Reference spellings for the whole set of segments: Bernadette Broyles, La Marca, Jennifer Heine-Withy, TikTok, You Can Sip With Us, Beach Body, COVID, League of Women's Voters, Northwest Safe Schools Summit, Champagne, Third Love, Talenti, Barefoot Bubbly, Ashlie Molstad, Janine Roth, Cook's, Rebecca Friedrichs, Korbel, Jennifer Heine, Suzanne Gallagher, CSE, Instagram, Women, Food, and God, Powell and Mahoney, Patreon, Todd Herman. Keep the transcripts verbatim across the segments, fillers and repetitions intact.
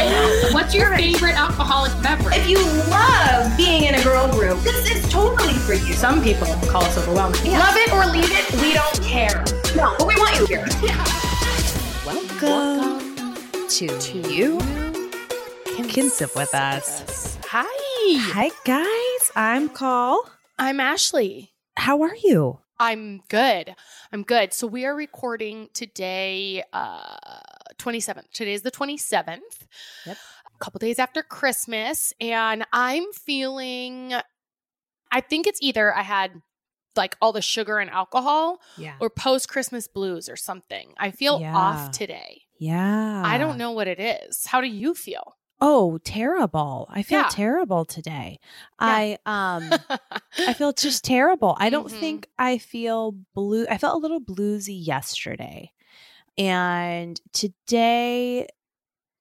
right now. What's your right. favorite alcoholic beverage? If you love being in a girl group, this is totally for you. Some people call us overwhelming. Yeah. Love it or leave it, we don't care. No, but we want you here. Yeah. Welcome, Welcome to, to You Can, can Sip With Us. us. Hi. Hi, guys. I'm Call. I'm Ashlie. How are you? I'm good. I'm good. So we are recording today, uh, twenty-seventh. Today is the twenty-seventh, yep. A couple days after Christmas. And I'm feeling, I think it's either I had like all the sugar and alcohol yeah. or post-Christmas blues or something. I feel yeah. off today. Yeah. I don't know what it is. How do you feel? Oh, terrible. I feel yeah. terrible today. Yeah. I um I feel just terrible. I don't mm-hmm. think I feel blue. I felt a little bluesy yesterday. And today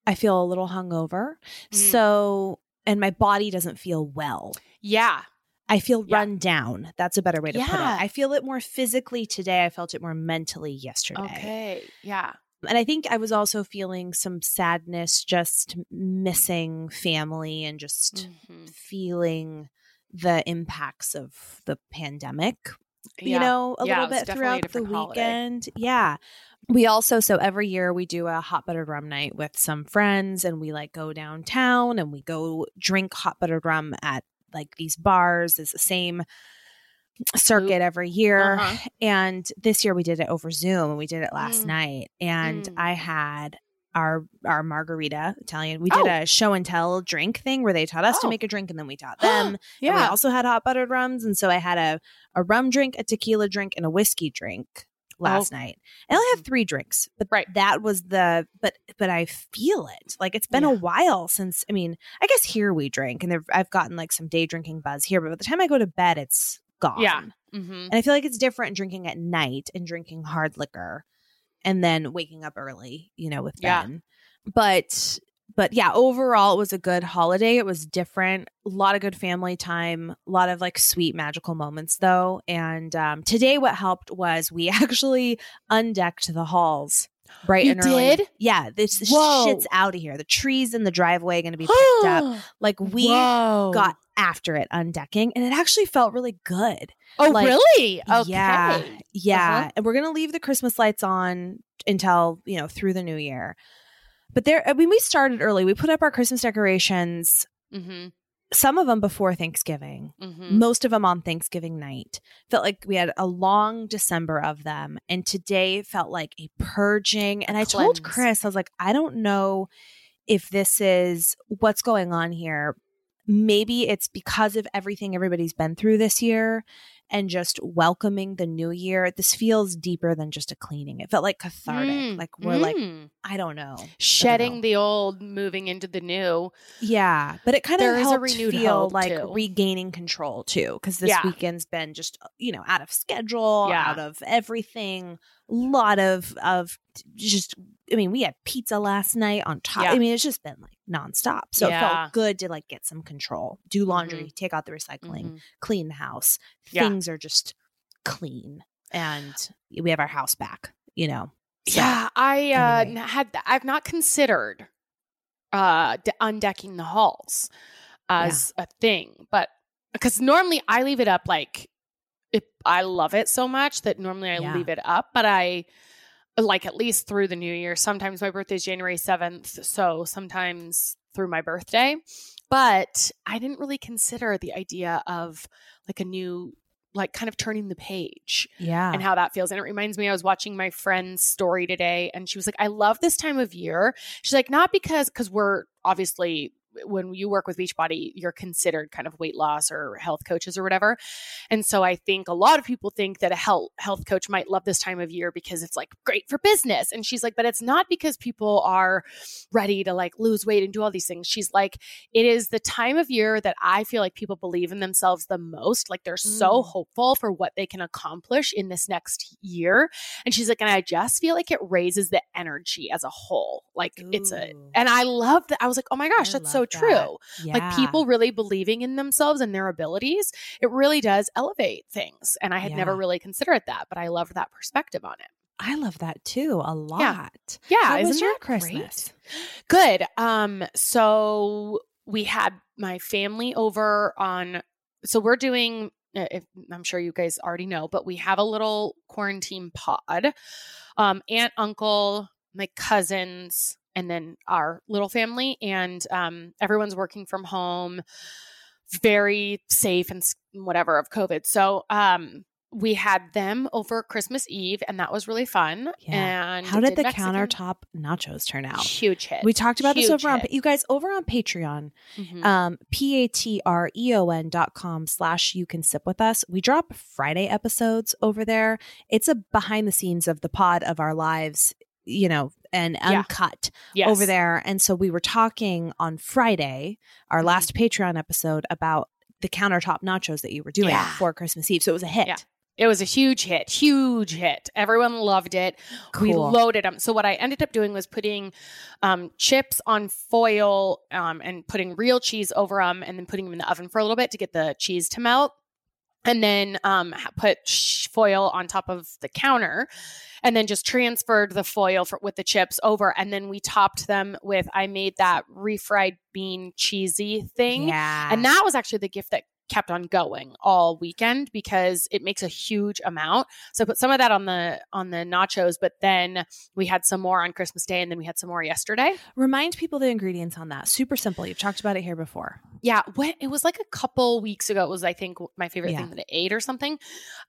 I feel a little hungover. Mm. So, and my body doesn't feel well. Yeah. I feel yeah. run down. That's a better way to yeah. put it. I feel it more physically today. I felt it more mentally yesterday. Okay. Yeah. And I think I was also feeling some sadness, just missing family and just mm-hmm. feeling the impacts of the pandemic, yeah. you know, a yeah, little bit throughout the weekend. Holiday. Yeah. We also, so every year we do a hot buttered rum night with some friends, and we like go downtown and we go drink hot buttered rum at like these bars. It's the same circuit every year. Uh-huh. And this year we did it over Zoom, and we did it last mm. night. And mm. I had our our margarita Italian. We did oh. a show and tell drink thing where they taught us oh. to make a drink, and then we taught them. yeah. And we also had hot buttered rums. And so I had a, a rum drink, a tequila drink, and a whiskey drink last oh. night. And I only have three drinks, but right. that was the, but, but I feel it. Like it's been yeah. a while since, I mean, I guess here we drink, and I've gotten like some day drinking buzz here, but by the time I go to bed, it's gone. Yeah. Mm-hmm. And I feel like it's different drinking at night and drinking hard liquor and then waking up early, you know, with yeah. Ben. But, but yeah, overall, it was a good holiday. It was different. A lot of good family time, a lot of like sweet, magical moments though. And um, today what helped was we actually undecked the halls bright you and early. Did? Yeah. This Whoa. shit's out of here. The trees in the driveway are going to be picked up. Like we Whoa. got after it undecking, and it actually felt really good. Oh, like, really? Okay. Yeah. Yeah. Uh-huh. And we're going to leave the Christmas lights on until, you know, through the new year. But there, I mean, we started early. We put up our Christmas decorations, mm-hmm. some of them before Thanksgiving, mm-hmm. most of them on Thanksgiving night. Felt like we had a long December of them. And today felt like a purging. And a I cleanse. told Chris, I was like, I don't know if this is what's going on here. Maybe it's because of everything everybody's been through this year and just welcoming the new year. This feels deeper than just a cleaning. It felt like cathartic. Mm, like we're mm. like, I don't know. Shedding don't know. the old, moving into the new. Yeah. But it kind of helped feel like too. regaining control too. Because this yeah. weekend's been just, you know, out of schedule, yeah. out of everything. A lot of, of just... I mean, we had pizza last night on top. Yeah. I mean, it's just been like nonstop. So yeah. it felt good to like get some control, do laundry, mm-hmm. take out the recycling, mm-hmm. clean the house. Yeah. Things are just clean, and we have our house back, you know? So, yeah. I uh, anyway. had, I've not considered uh, de- undecking the halls as yeah. a thing, but because normally I leave it up. Like it, I love it so much that normally I yeah. leave it up, but I, like at least through the new year. Sometimes my birthday is January seventh. So sometimes through my birthday, but I didn't really consider the idea of like a new, like kind of turning the page yeah. and how that feels. And it reminds me, I was watching my friend's story today, and she was like, I love this time of year. She's like, not because, cause we're obviously when you work with Beach Body, you're considered kind of weight loss or health coaches or whatever. And so I think a lot of people think that a health health coach might love this time of year because it's like great for business. And she's like, but it's not because people are ready to like lose weight and do all these things. She's like, it is the time of year that I feel like people believe in themselves the most. Like they're mm. so hopeful for what they can accomplish in this next year. And she's like, and I just feel like it raises the energy as a whole. Like Ooh. it's a, and I love that. I was like, oh my gosh, I that's so that. true. Yeah. Like people really believing in themselves and their abilities, it really does elevate things. And I had yeah. never really considered that, but I loved that perspective on it. I love that too a lot. Yeah. How was your Christmas? Great? Good. Um, so we had my family over on, so we're doing, if, I'm sure you guys already know, but we have a little quarantine pod, um, aunt, uncle, my cousins, and then our little family, and um, everyone's working from home, very safe and whatever of COVID. So um, we had them over Christmas Eve, and that was really fun. Yeah. And how did, did the Mexican countertop nachos turn out? Huge hit. We talked about Huge this over hit. on, you guys, over on Patreon, mm-hmm. um, P-A-T-R-E-O-N dot com slash You Can Sip With Us. We drop Friday episodes over there. It's a behind the scenes of the pod of our lives, you know, and uncut yeah. yes. over there. And so we were talking on Friday, our last Patreon episode, about the countertop nachos that you were doing yeah. for Christmas Eve. So it was a hit. Yeah. It was a huge hit, huge hit. Everyone loved it. Cool. We loaded them. So what I ended up doing was putting um, chips on foil um, and putting real cheese over them, and then putting them in the oven for a little bit to get the cheese to melt. And then um, put foil on top of the counter, and then just transferred the foil for, with the chips over. And then we topped them with, I made that refried bean cheesy thing. Yeah. And that was actually the gift that kept on going all weekend because it makes a huge amount. So I put some of that on the on the nachos, but then we had some more on Christmas Day, and then we had some more yesterday. Remind people the ingredients on that. Super simple. You've talked about it here before. Yeah. When, it was like a couple weeks ago. It was, I think, my favorite yeah. thing that I ate or something.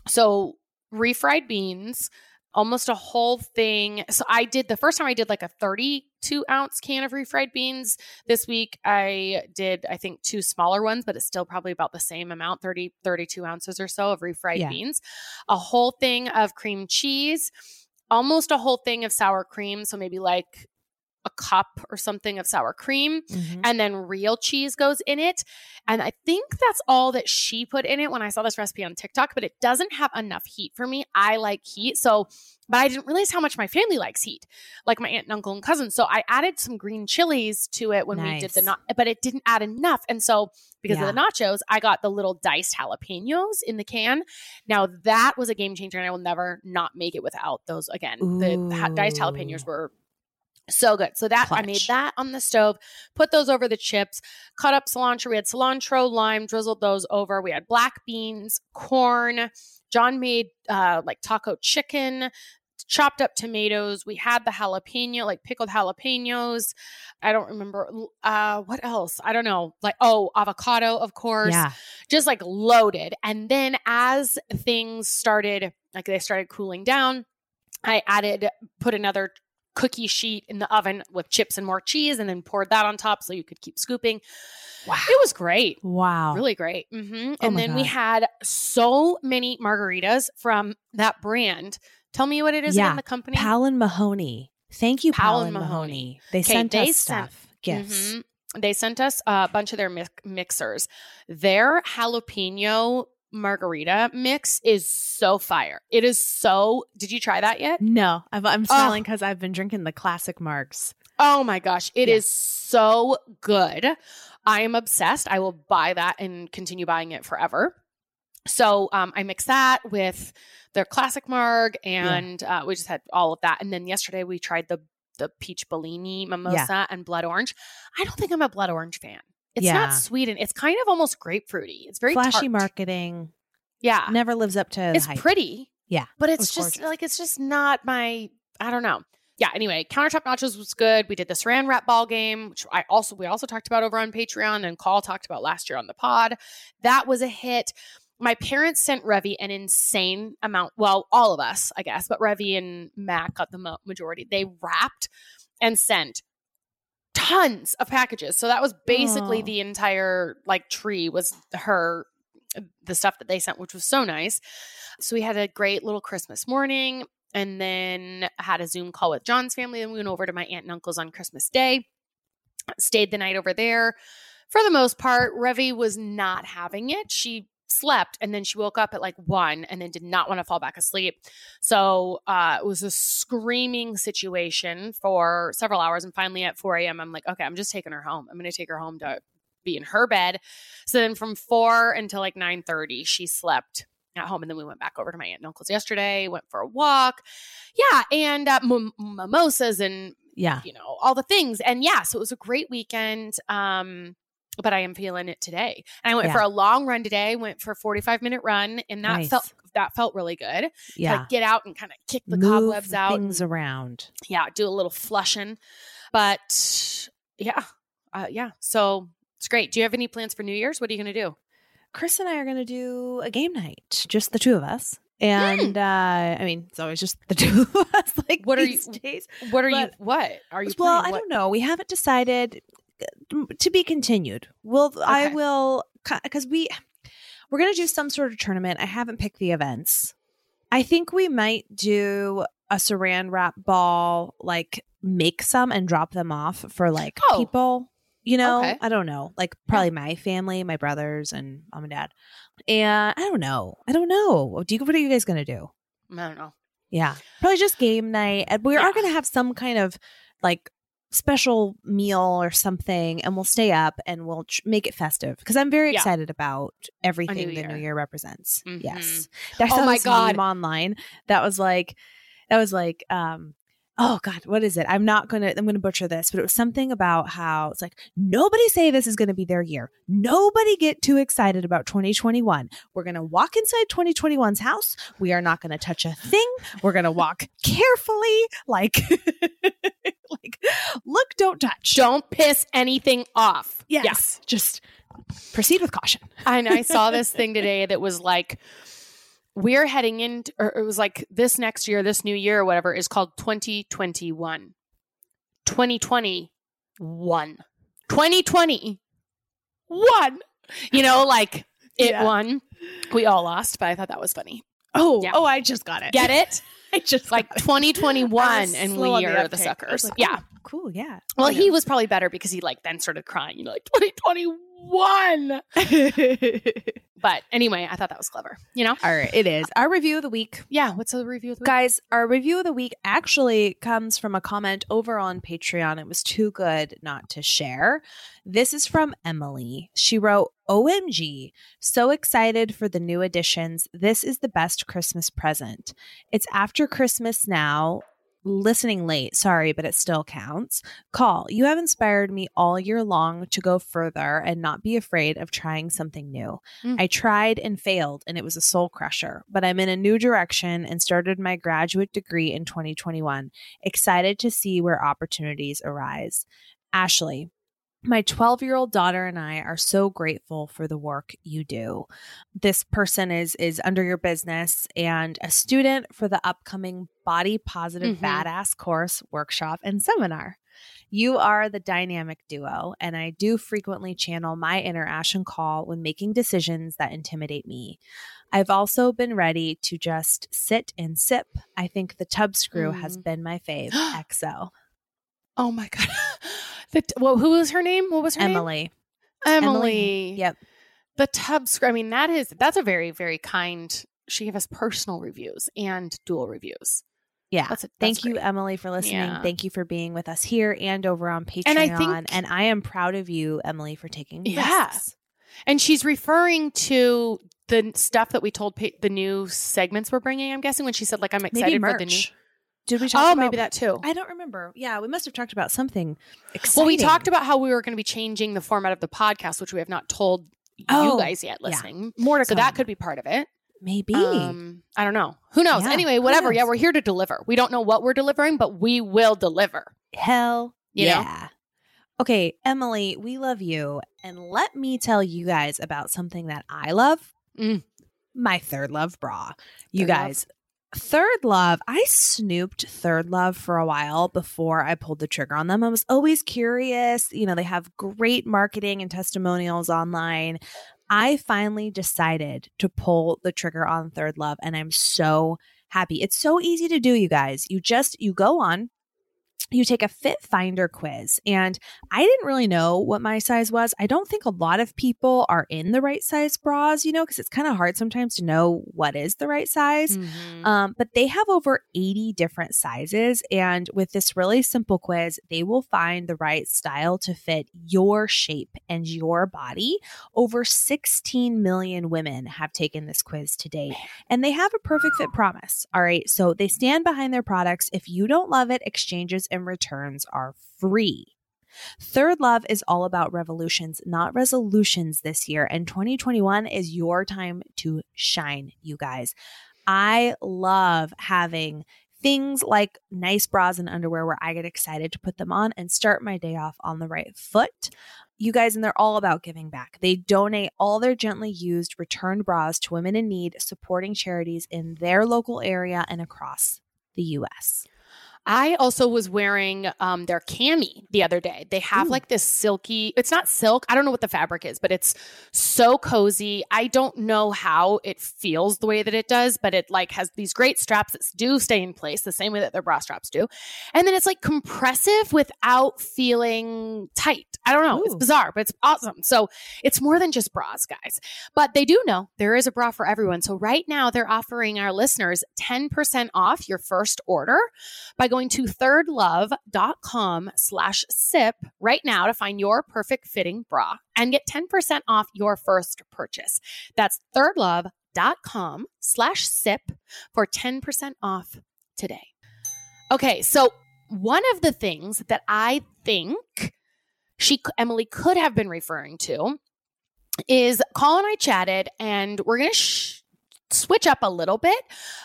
So refried beans, almost a whole thing. So I did, the first time I did like a thirty-two ounce can of refried beans. This week I did, I think, two smaller ones, but it's still probably about the same amount, thirty, thirty-two ounces or so of refried yeah. beans, a whole thing of cream cheese, almost a whole thing of sour cream. So maybe like a cup or something of sour cream, mm-hmm. and then real cheese goes in it. And I think that's all that she put in it when I saw this recipe on TikTok, but it doesn't have enough heat for me. I like heat. So, but I didn't realize how much my family likes heat, like my aunt and uncle and cousins. So I added some green chilies to it when nice. we did the, na- but it didn't add enough. And so because yeah. of the nachos, I got the little diced jalapenos in the can. Now that was a game changer, and I will never not make it without those again. Ooh. The diced jalapenos were so good. So that Clutch. I made that on the stove, put those over the chips, cut up cilantro. We had cilantro, lime, drizzled those over. We had black beans, corn. John made uh, like taco chicken, chopped up tomatoes. We had the jalapeno, like pickled jalapenos. I don't remember. Uh, what else? I don't know. Like, oh, avocado, of course. Yeah. Just like loaded. And then as things started, like they started cooling down, I added, put another cookie sheet in the oven with chips and more cheese, and then poured that on top so you could keep scooping. Wow. It was great. Wow. Really great. Mm-hmm. Oh, and then God. we had so many margaritas from that brand. Tell me what it is yeah. in the company. Powell and Mahoney. Thank you, Powell and Mahoney. Mahoney. They sent they us sent, stuff. Gifts. Mm-hmm. They sent us a bunch of their mi- mixers. Their jalapeno margarita mix is so fire. It is so. Did you try that yet? No, I've, I'm smiling because oh. I've been drinking the classic margs. Oh my gosh. It yeah. is so good. I am obsessed. I will buy that and continue buying it forever. So um, I mixed that with their classic marg, and yeah. uh, we just had all of that. And then yesterday we tried the, the peach Bellini mimosa yeah. and blood orange. I don't think I'm a blood orange fan. It's yeah. not sweet, and it's kind of almost grapefruity. It's very flashy tart. Marketing. Yeah, never lives up to. It's the hype. Pretty. Yeah, but it's, it's just gorgeous. Like it's just not my. I don't know. Yeah. Anyway, countertop nachos was good. We did the Saran Wrap ball game, which I also we also talked about over on Patreon, and Carl talked about last year on the pod. That was a hit. My parents sent Revy an insane amount. Well, all of us, I guess, but Revy and Mac got the mo- majority. They wrapped and sent tons of packages. So that was basically oh. the entire like tree was her, the stuff that they sent, which was so nice. So we had a great little Christmas morning, and then had a Zoom call with John's family. And we went over to my aunt and uncle's on Christmas Day, stayed the night over there. For the most part, Revy was not having it. She slept, and then she woke up at like one, and then did not want to fall back asleep. So uh, it was a screaming situation for several hours. And finally at four a.m., I'm like, okay, I'm just taking her home. I'm going to take her home to be in her bed. So then from four until like nine thirty, she slept at home. And then we went back over to my aunt and uncle's yesterday, went for a walk. Yeah. And uh, m- mimosas and, yeah, you know, all the things. And yeah, so it was a great weekend. Um, but I am feeling it today. And I went yeah. for a long run today, went for a forty-five minute run, and that nice. felt, that felt really good. Yeah. Like get out and kind of kick the Move cobwebs out. Things around. Yeah. Do a little flushing, but yeah. Uh, yeah. So it's great. Do you have any plans for New Year's? What are you going to do? Chris and I are going to do a game night, just the two of us. And mm. uh, I mean, it's always just the two of us. Like, what are you? Days. What are but, you? What are you? Well, I what? don't know. We haven't decided. To be continued. Well, okay. I will because we we're going to do some sort of tournament. I haven't picked the events. I think we might do a saran wrap ball, like make some and drop them off for like oh. people. You know, okay. I don't know, like probably yeah. my family, my brothers and mom and dad. And I don't know. I don't know. Do you? What are you guys going to do? I don't know. Yeah. Probably just game night. And we yeah. are going to have some kind of like special meal or something, and we'll stay up and we'll tr- make it festive because I'm very yeah. excited about everything new the new year represents. Mm-hmm. Yes. That's oh my God. Meme online. That was like, that was like, um, Oh God, what is it? I'm not going to, I'm going to butcher this, but it was something about how it's like, nobody say this is going to be their year. Nobody get too excited about twenty twenty-one. We're going to walk inside twenty twenty-one's house. We are not going to touch a thing. We're going to walk carefully. Like, like, look, don't touch. Don't piss anything off. Yes. yes. Just proceed with caution. And I saw this thing today that was like, we're heading in, or it was like this next year, this new year or whatever is called twenty twenty-one. twenty twenty-one. twenty twenty-one. You know, like it yeah. won. We all lost, but I thought that was funny. Oh, yeah. oh, I just got it. Get it? I just like twenty twenty-one and we are the, the suckers. Like, oh, yeah. Cool. Yeah. Well, oh, he yeah. was probably better because he like then started crying, you know, like twenty twenty-one. But anyway, I thought that was clever, you know? All right. It is. Our review of the week. Yeah. What's the review of the week? Guys, our review of the week actually comes from a comment over on Patreon. It was too good not to share. This is from Emily. She wrote, O M G, so excited for the new additions. This is the best Christmas present. It's after Christmas now. Listening late, sorry, but it still counts. Call, you have inspired me all year long to go further and not be afraid of trying something new. Mm. I tried and failed, and it was a soul crusher, but I'm in a new direction and started my graduate degree in twenty twenty-one. Excited to see where opportunities arise. Ashlie, my twelve-year-old daughter and I are so grateful for the work you do. This person is is under your business and a student for the upcoming Body Positive mm-hmm. Badass course, workshop, and seminar. You are the dynamic duo, and I do frequently channel my inner Ash and Call when making decisions that intimidate me. I've also been ready to just sit and sip. I think the tub screw mm. has been my fave, X O. Oh, my God. The t- well, who was her name? What was her Emily. name? Emily. Emily. Yep. The tub screw. I mean, that is, that's a very, very kind. She gave us personal reviews and dual reviews. Yeah. That's a, that's Thank great. you, Emily, for listening. Yeah. Thank you for being with us here and over on Patreon. And I, think, and I am proud of you, Emily, for taking risks. Yeah. And she's referring to the stuff that we told pa- the new segments we're bringing, I'm guessing, when she said, like, I'm excited for the new. Did we talk oh, about, maybe that too. I don't remember. Yeah, we must have talked about something exciting. Well, we talked about how we were going to be changing the format of the podcast, which we have not told oh, you guys yet listening. Yeah. More to So come. That could be part of it. Maybe. Um, I don't know. Who knows? Yeah. Anyway, whatever. Knows? Yeah, we're here to deliver. We don't know what we're delivering, but we will deliver. Hell you yeah. know? Okay, Emily, we love you. And let me tell you guys about something that I love. Mm. My Third Love bra. You Third guys. Love. Third Love, I snooped Third Love for a while before I pulled the trigger on them. I was always curious. You know, they have great marketing and testimonials online. I finally decided to pull the trigger on Third Love, and I'm so happy. It's so easy to do, you guys. You just, you go on you take a fit finder quiz. And I didn't really know what my size was. I don't think a lot of people are in the right size bras, you know, because it's kind of hard sometimes to know what is the right size. Mm-hmm. Um, but they have over eighty different sizes. And with this really simple quiz, they will find the right style to fit your shape and your body. Over sixteen million women have taken this quiz to date. And they have a perfect fit promise. All right. So they stand behind their products. If you don't love it, exchanges and returns are free. Third Love is all about revolutions, not resolutions this year. And twenty twenty-one is your time to shine, you guys. I love having things like nice bras and underwear where I get excited to put them on and start my day off on the right foot. You guys, and they're all about giving back. They donate all their gently used returned bras to women in need, supporting charities in their local area and across the U S I also was wearing um, their cami the other day. They have Ooh. like this silky, it's not silk. I don't know what the fabric is, but it's so cozy. I don't know how it feels the way that it does, but it like has these great straps that do stay in place the same way that their bra straps do. And then it's like compressive without feeling tight. I don't know. Ooh. It's bizarre, but it's awesome. So it's more than just bras, guys. But they do know there is a bra for everyone. So right now they're offering our listeners ten percent off your first order by going to thirdlove.com slash sip right now to find your perfect fitting bra and get ten percent off your first purchase. That's thirdlove.com slash sip for ten percent off today. Okay, so one of the things that I think she Emily could have been referring to is Call and I chatted, and we're going to... Sh- switch up a little bit,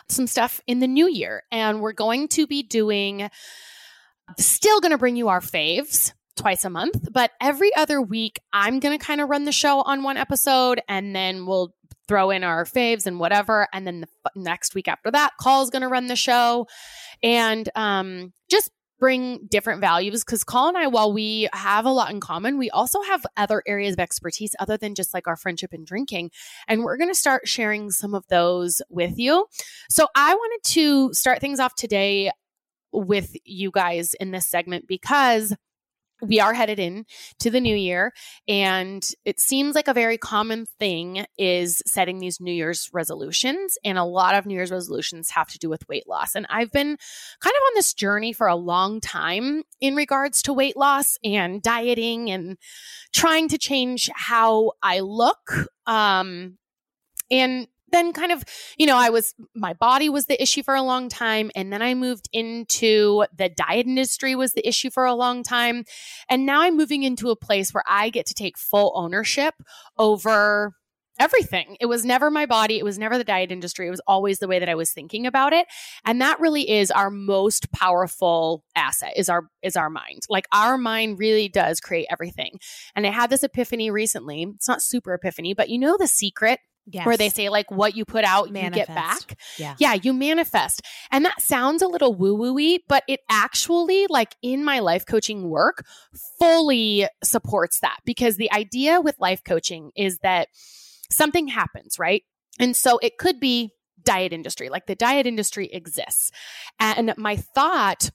some stuff in the new year. And we're going to be doing, still going to bring you our faves twice a month, but every other week, I'm going to kind of run the show on one episode, and then we'll throw in our faves and whatever. And then the f- next week after that, Call's going to run the show, and um, just bring different values, because Call and I, while we have a lot in common, we also have other areas of expertise other than just like our friendship and drinking. And we're going to start sharing some of those with you. So I wanted to start things off today with you guys in this segment, because we are headed in to the new year, and it seems like a very common thing is setting these New Year's resolutions, and a lot of New Year's resolutions have to do with weight loss. And I've been kind of on this journey for a long time in regards to weight loss and dieting and trying to change how I look. Um, and then kind of, you know, I was, my body was the issue for a long time. And then I moved into the diet industry was the issue for a long time. And now I'm moving into a place where I get to take full ownership over everything. It was never my body. It was never the diet industry. It was always the way that I was thinking about it. And that really is our most powerful asset, is our, is our mind. Like, our mind really does create everything. And I had this epiphany recently. It's not super epiphany, but you know, The Secret. Yes. Where they say, like, what you put out, manifest. You get back. Yeah. yeah, you manifest. And that sounds a little woo-woo-y, but it actually, like, in my life coaching work, fully supports that. Because the idea with life coaching is that something happens, right? And so it could be diet industry. Like, the diet industry exists. And my thought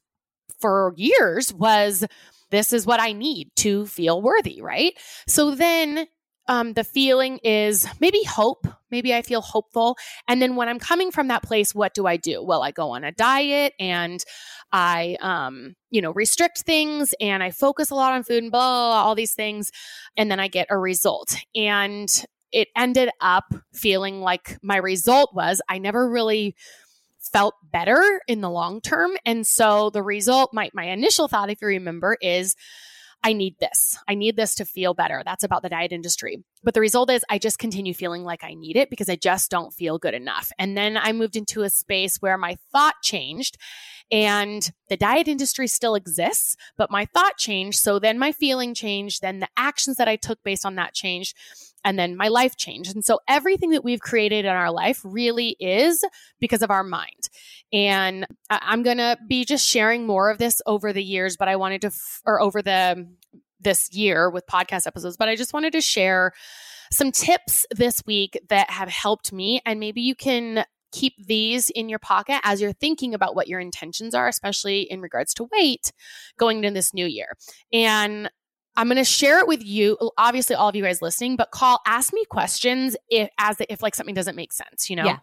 for years was, this is what I need to feel worthy, right? So then... Um, the feeling is maybe hope. Maybe I feel hopeful. And then when I'm coming from that place, what do I do? Well, I go on a diet, and I, um, you know, restrict things, and I focus a lot on food and blah, blah, blah, all these things. And then I get a result. And it ended up feeling like my result was I never really felt better in the long term. And so the result, my, my initial thought, if you remember, is I need this. I need this to feel better. That's about the diet industry. But the result is I just continue feeling like I need it because I just don't feel good enough. And then I moved into a space where my thought changed, and the diet industry still exists, but my thought changed. So then my feeling changed. Then the actions that I took based on that changed. And then my life changed. And so everything that we've created in our life really is because of our mind. And I'm going to be just sharing more of this over the years, but I wanted to, f- or over the, this year with podcast episodes, but I just wanted to share some tips this week that have helped me. And maybe you can keep these in your pocket as you're thinking about what your intentions are, especially in regards to weight going into this new year. And I'm going to share it with you, obviously all of you guys listening, but call, ask me questions if, as if like something doesn't make sense, you know? Yeah.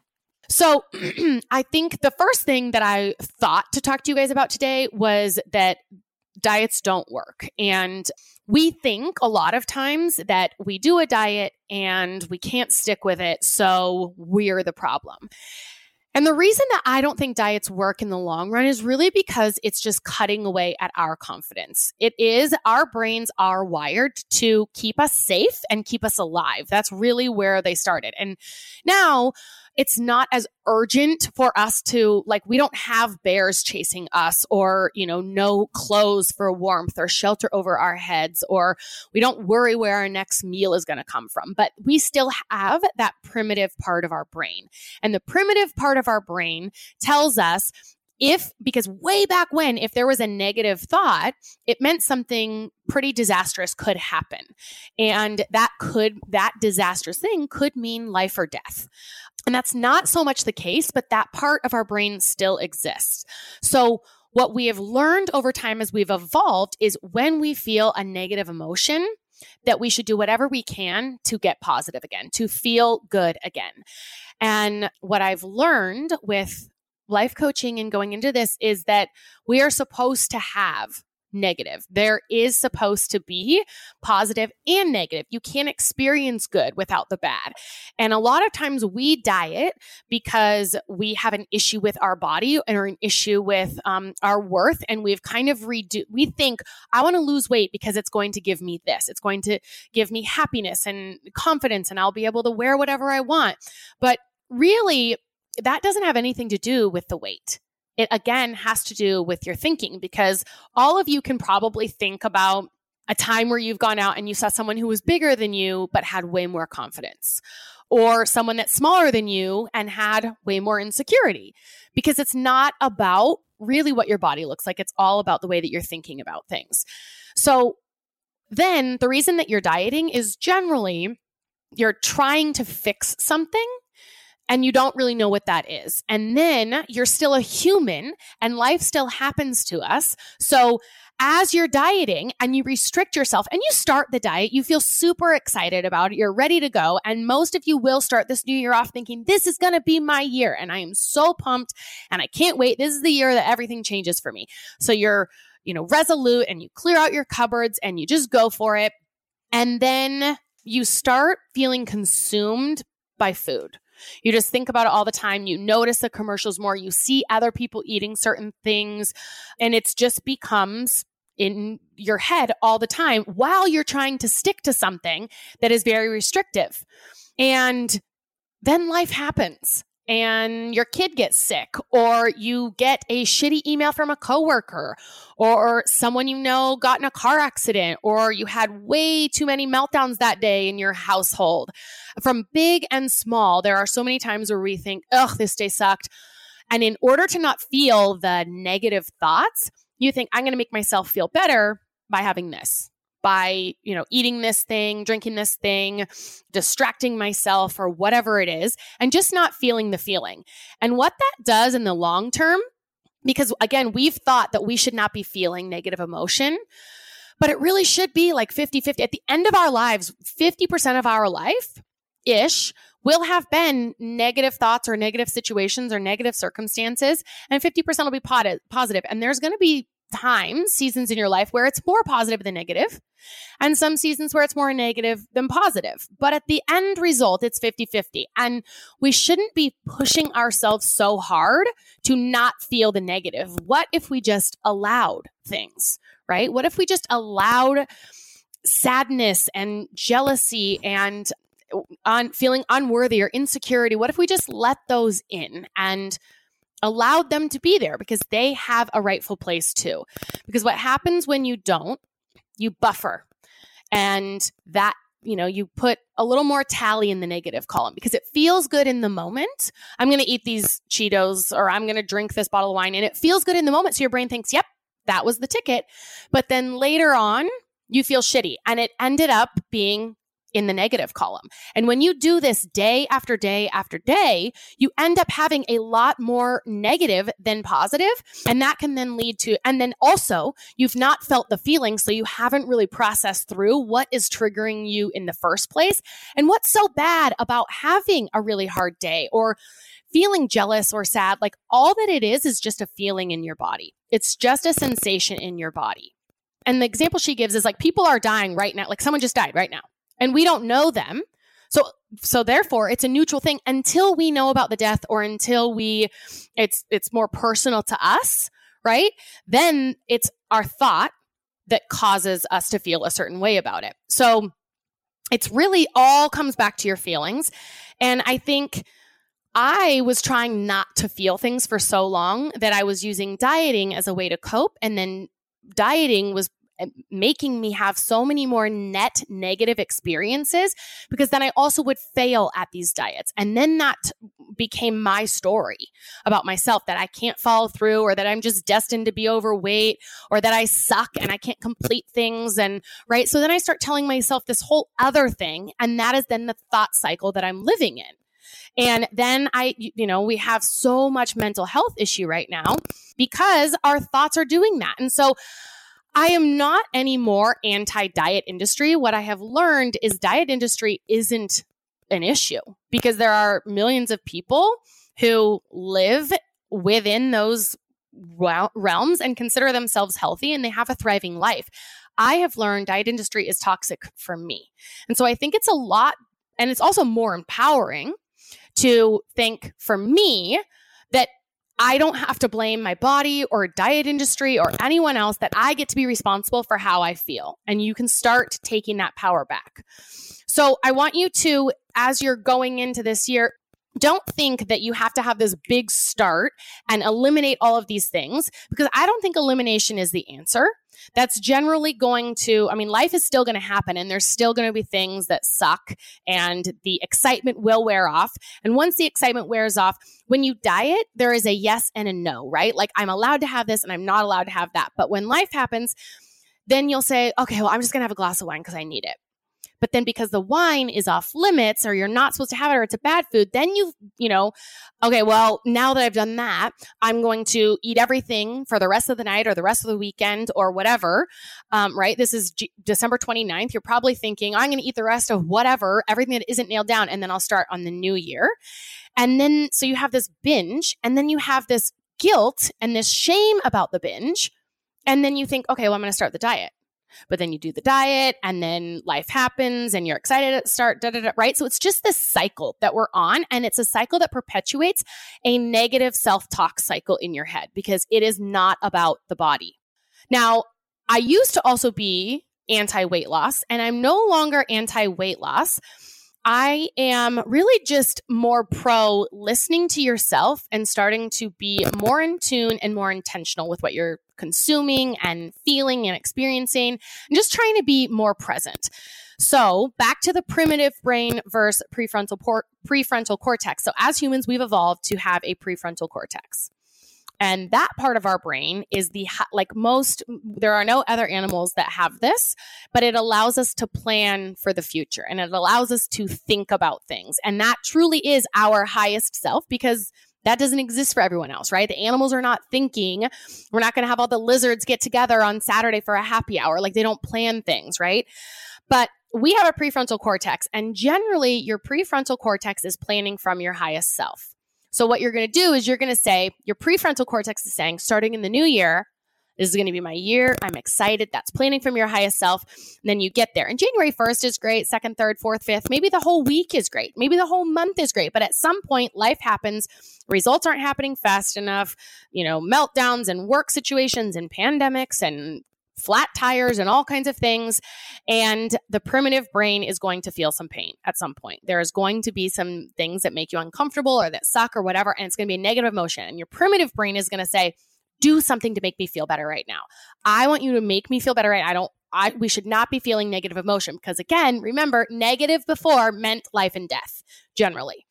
So I think the first thing that I thought to talk to you guys about today was that diets don't work. And we think a lot of times that we do a diet and we can't stick with it, so we're the problem. And the reason that I don't think diets work in the long run is really because it's just cutting away at our confidence. It is, our brains are wired to keep us safe and keep us alive. That's really where they started. And now it's not as urgent for us to, like, we don't have bears chasing us, or, you know, no clothes for warmth or shelter over our heads, or we don't worry where our next meal is going to come from. But we still have that primitive part of our brain. And the primitive part of our brain tells us, if, because way back when, if there was a negative thought, it meant something pretty disastrous could happen. And that could, that disastrous thing could mean life or death. And that's not so much the case, but that part of our brain still exists. So what we have learned over time as we've evolved is when we feel a negative emotion, that we should do whatever we can to get positive again, to feel good again. And what I've learned with life coaching and going into this is that we are supposed to have negative. There is supposed to be positive and negative. You can't experience good without the bad. And a lot of times we diet because we have an issue with our body or an issue with um, our worth. And we've kind of redo, we think, I want to lose weight because it's going to give me this. It's going to give me happiness and confidence, and I'll be able to wear whatever I want. But really, that doesn't have anything to do with the weight. It again has to do with your thinking, because all of you can probably think about a time where you've gone out and you saw someone who was bigger than you but had way more confidence, or someone that's smaller than you and had way more insecurity, because it's not about really what your body looks like. It's all about the way that you're thinking about things. So then the reason that you're dieting is generally you're trying to fix something, and you don't really know what that is. And then you're still a human and life still happens to us. So as you're dieting and you restrict yourself and you start the diet, you feel super excited about it. You're ready to go. And most of you will start this new year off thinking, this is going to be my year. And I am so pumped and I can't wait. This is the year that everything changes for me. So you're, you know, resolute and you clear out your cupboards and you just go for it. And then you start feeling consumed by food. You just think about it all the time. You notice the commercials more. You see other people eating certain things, and it just becomes in your head all the time while you're trying to stick to something that is very restrictive. And then life happens and your kid gets sick, or you get a shitty email from a coworker, or someone you know got in a car accident, or you had way too many meltdowns that day in your household. From big and small, there are so many times where we think, ugh, this day sucked. And in order to not feel the negative thoughts, you think, I'm going to make myself feel better by having this, by, you know, eating this thing, drinking this thing, distracting myself, or whatever it is, and just not feeling the feeling. And what that does in the long term, because again, we've thought that we should not be feeling negative emotion, but it really should be like fifty-fifty. At the end of our lives, fifty percent of our life-ish will have been negative thoughts or negative situations or negative circumstances, and fifty percent will be pod- positive. And there's going to be times, seasons in your life where it's more positive than negative, and some seasons where it's more negative than positive. But at the end result, it's fifty-fifty. And we shouldn't be pushing ourselves so hard to not feel the negative. What if we just allowed things, right? What if we just allowed sadness and jealousy and on feeling unworthy or insecurity? What if we just let those in and allowed them to be there, because they have a rightful place too? Because what happens when you don't, you buffer, and that, you know, you put a little more tally in the negative column because it feels good in the moment. I'm going to eat these Cheetos, or I'm going to drink this bottle of wine, and it feels good in the moment. So your brain thinks, yep, that was the ticket. But then later on, you feel shitty, and it ended up being in the negative column. And when you do this day after day after day, you end up having a lot more negative than positive. And that can then lead to, and then also you've not felt the feeling. So you haven't really processed through what is triggering you in the first place. And what's so bad about having a really hard day or feeling jealous or sad, like all that it is, is just a feeling in your body. It's just a sensation in your body. And the example she gives is like, people are dying right now. Like someone just died right now. And we don't know them. So so therefore, it's a neutral thing until we know about the death or until we it's it's more personal to us, right? Then it's our thought that causes us to feel a certain way about it. So it's really all comes back to your feelings. And I think I was trying not to feel things for so long that I was using dieting as a way to cope. And then dieting was making me have so many more net negative experiences because then I also would fail at these diets. And then that became my story about myself, that I can't follow through or that I'm just destined to be overweight or that I suck and I can't complete things. And right. So then I start telling myself this whole other thing. And that is then the thought cycle that I'm living in. And then I, you know, we have so much mental health issue right now because our thoughts are doing that. And so I am not anymore anti-diet industry. What I have learned is diet industry isn't an issue because there are millions of people who live within those realms and consider themselves healthy and they have a thriving life. I have learned diet industry is toxic for me. And so I think it's a lot, and it's also more empowering to think for me that I don't have to blame my body or diet industry or anyone else, that I get to be responsible for how I feel. And you can start taking that power back. So I want you to, as you're going into this year, don't think that you have to have this big start and eliminate all of these things, because I don't think elimination is the answer. That's generally going to, I mean, life is still going to happen and there's still going to be things that suck and the excitement will wear off. And once the excitement wears off, when you diet, there is a yes and a no, right? Like I'm allowed to have this and I'm not allowed to have that. But when life happens, then you'll say, okay, well, I'm just going to have a glass of wine because I need it. But then because the wine is off limits or you're not supposed to have it or it's a bad food, then you, you know, okay, well, now that I've done that, I'm going to eat everything for the rest of the night or the rest of the weekend or whatever, um, right? This is G- December twenty-ninth. You're probably thinking, I'm going to eat the rest of whatever, everything that isn't nailed down, and then I'll start on the new year. And then, so you have this binge and then you have this guilt and this shame about the binge. And then you think, okay, well, I'm going to start the diet. But then you do the diet and then life happens and you're excited to start, da, da, da, right? So it's just this cycle that we're on, and it's a cycle that perpetuates a negative self-talk cycle in your head because it is not about the body. Now, I used to also be anti-weight loss, and I'm no longer anti-weight loss. I am really just more pro listening to yourself and starting to be more in tune and more intentional with what you're consuming and feeling and experiencing, and just trying to be more present. So back to the primitive brain versus prefrontal por- prefrontal cortex. So as humans, we've evolved to have a prefrontal cortex. And that part of our brain is the, like most, there are no other animals that have this, but it allows us to plan for the future and it allows us to think about things. And that truly is our highest self, because that doesn't exist for everyone else, right? The animals are not thinking. We're not going to have all the lizards get together on Saturday for a happy hour. Like they don't plan things, right? But we have a prefrontal cortex, and generally your prefrontal cortex is planning from your highest self. So what you're going to do is you're going to say, your prefrontal cortex is saying, starting in the new year, this is going to be my year. I'm excited. That's planning from your highest self. And then you get there. And January first is great. Second, third, fourth, fifth. Maybe the whole week is great. Maybe the whole month is great. But at some point, life happens. Results aren't happening fast enough. You know, meltdowns and work situations and pandemics and flat tires and all kinds of things. And the primitive brain is going to feel some pain at some point. There is going to be some things that make you uncomfortable or that suck or whatever. And it's going to be a negative emotion. And your primitive brain is going to say, do something to make me feel better right now. I want you to make me feel better right now. I don't, I, we should not be feeling negative emotion because, again, remember, negative before meant life and death generally.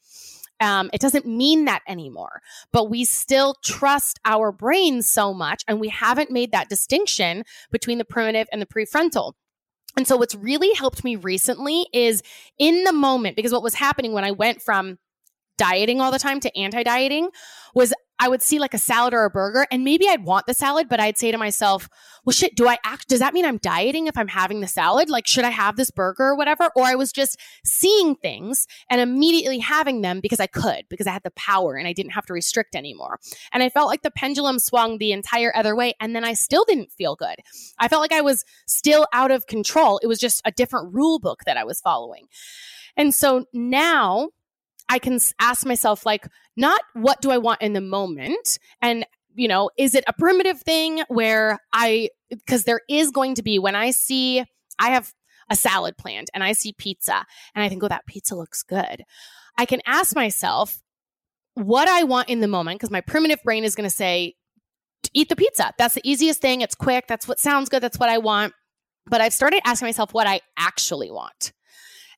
Um, it doesn't mean that anymore, but we still trust our brains so much, and we haven't made that distinction between the primitive and the prefrontal. And so what's really helped me recently is in the moment, because what was happening when I went from dieting all the time to anti-dieting was I would see like a salad or a burger, and maybe I'd want the salad, but I'd say to myself, well, shit, do I act, does that mean I'm dieting if I'm having the salad? Like, should I have this burger or whatever? Or I was just seeing things and immediately having them because I could, because I had the power and I didn't have to restrict anymore. And I felt like the pendulum swung the entire other way. And then I still didn't feel good. I felt like I was still out of control. It was just a different rule book that I was following. And so now I can ask myself, like, not what do I want in the moment? And, you know, is it a primitive thing where I, because there is going to be, when I see, I have a salad planned and I see pizza and I think, oh, that pizza looks good. I can ask myself what I want in the moment, because my primitive brain is going to say, eat the pizza. That's the easiest thing. It's quick. That's what sounds good. That's what I want. But I've started asking myself what I actually want.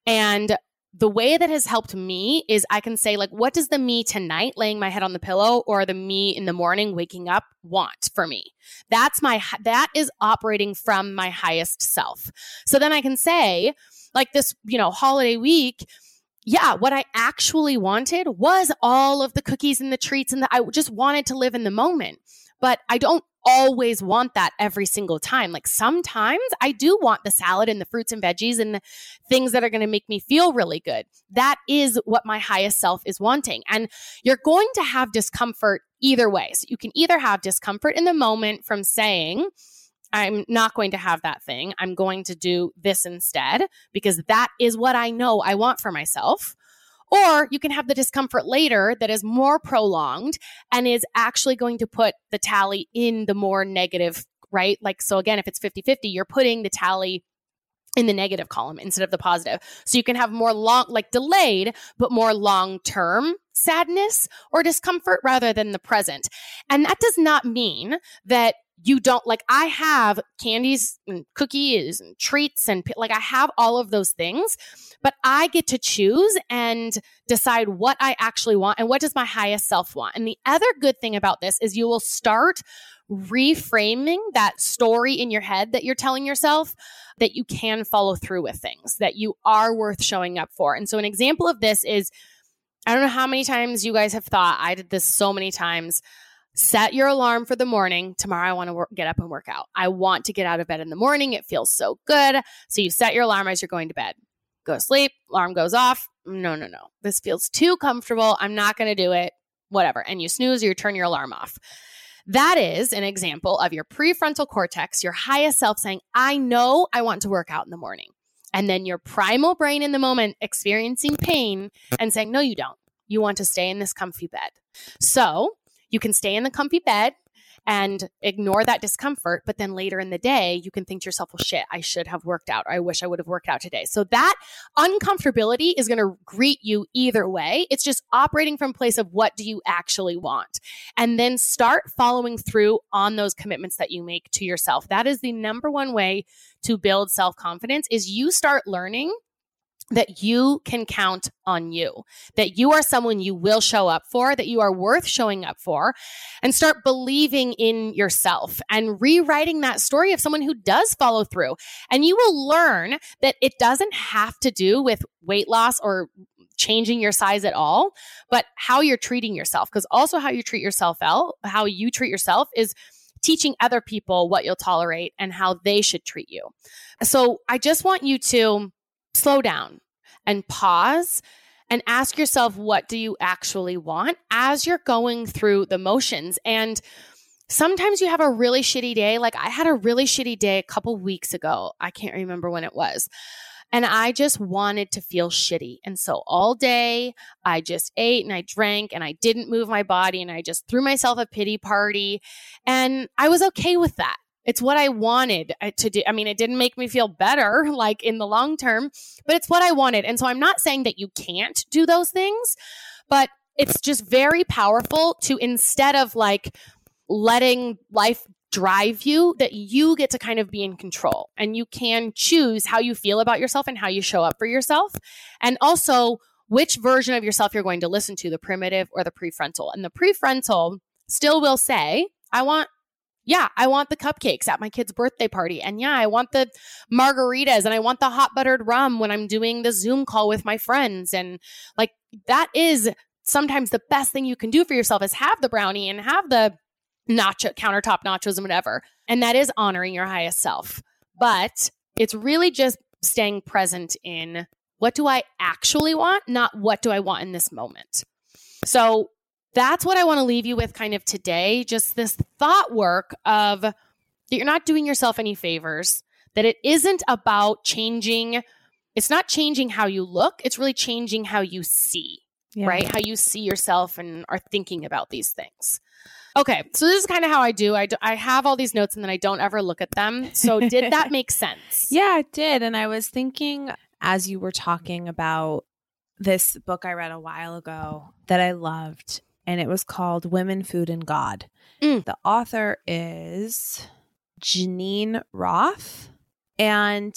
And the way that has helped me is I can say, like, what does the me tonight laying my head on the pillow or the me in the morning waking up want for me? That's my, that is operating from my highest self. So then I can say, like, this, you know, holiday week, yeah, what I actually wanted was all of the cookies and the treats and the, I just wanted to live in the moment. But I don't always want that every single time. Like, sometimes I do want the salad and the fruits and veggies and the things that are going to make me feel really good. That is what my highest self is wanting. And you're going to have discomfort either way. So you can either have discomfort in the moment from saying, I'm not going to have that thing. I'm going to do this instead because that is what I know I want for myself. Or you can have the discomfort later that is more prolonged and is actually going to put the tally in the more negative, right? Like, so again, if it's fifty-fifty, you're putting the tally in the negative column instead of the positive. So you can have more long, like delayed, but more long-term sadness or discomfort rather than the present. And that does not mean that you don't, like, I have candies and cookies and treats and like I have all of those things, but I get to choose and decide what I actually want and what does my highest self want. And the other good thing about this is you will start reframing that story in your head that you're telling yourself that you can follow through with things, that you are worth showing up for. And so an example of this is, I don't know how many times you guys have thought, I did this so many times, set your alarm for the morning. Tomorrow I want to work, get up and work out. I want to get out of bed in the morning. It feels so good. So you set your alarm as you're going to bed. Go to sleep. Alarm goes off. No, no, no. This feels too comfortable. I'm not going to do it. Whatever. And you snooze or you turn your alarm off. That is an example of your prefrontal cortex, your highest self saying, I know I want to work out in the morning. And then your primal brain in the moment experiencing pain and saying, no, you don't. You want to stay in this comfy bed. So you can stay in the comfy bed and ignore that discomfort. But then later in the day, you can think to yourself, well, shit, I should have worked out. Or I wish I would have worked out today. So that uncomfortability is going to greet you either way. It's just operating from a place of what do you actually want? And then start following through on those commitments that you make to yourself. That is the number one way to build self-confidence is you start learning that you can count on you, that you are someone you will show up for, that you are worth showing up for, and start believing in yourself and rewriting that story of someone who does follow through. And you will learn that it doesn't have to do with weight loss or changing your size at all, but how you're treating yourself. Because also how you treat yourself out, how you treat yourself is teaching other people what you'll tolerate and how they should treat you. So I just want you to slow down and pause and ask yourself, what do you actually want as you're going through the motions? And sometimes you have a really shitty day. Like I had a really shitty day a couple weeks ago. I can't remember when it was. And I just wanted to feel shitty. And so all day I just ate and I drank and I didn't move my body and I just threw myself a pity party. And I was okay with that. It's what I wanted to do. I mean, it didn't make me feel better, like in the long term, but it's what I wanted. And so I'm not saying that you can't do those things, but it's just very powerful to, instead of like letting life drive you, that you get to kind of be in control and you can choose how you feel about yourself and how you show up for yourself. And also which version of yourself you're going to listen to, the primitive or the prefrontal. And the prefrontal still will say, I want Yeah, I want the cupcakes at my kid's birthday party. And yeah, I want the margaritas and I want the hot buttered rum when I'm doing the Zoom call with my friends. And like, that is sometimes the best thing you can do for yourself, is have the brownie and have the nacho, countertop nachos and whatever. And that is honoring your highest self. But it's really just staying present in what do I actually want, not what do I want in this moment. So that's what I want to leave you with kind of today. Just this thought work of that you're not doing yourself any favors, that it isn't about changing. It's not changing how you look. It's really changing how you see, yeah. right? How you see yourself and are thinking about these things. Okay. So this is kind of how I do. I, do, I have all these notes and then I don't ever look at them. So did that make sense? Yeah, it did. And I was thinking as you were talking about this book I read a while ago that I loved, and it was called Women, Food, and God. Mm. The author is Janine Roth. And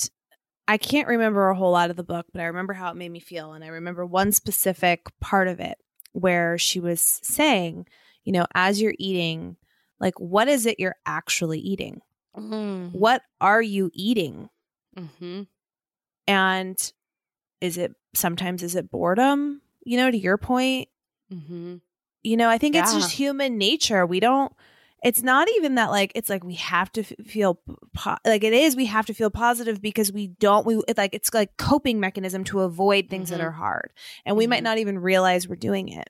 I can't remember a whole lot of the book, but I remember how it made me feel. And I remember one specific part of it where she was saying, you know, as you're eating, like, what is it you're actually eating? Mm-hmm. What are you eating? Mm-hmm. And is it sometimes is it boredom? You know, to your point, mm-hmm. you know, I think yeah. it's just human nature. We don't. It's not even that like it's like we have to f- feel po- like it is. We have to feel positive because we don't. We it's like it's like coping mechanism to avoid things mm-hmm. that are hard, and mm-hmm. we might not even realize we're doing it.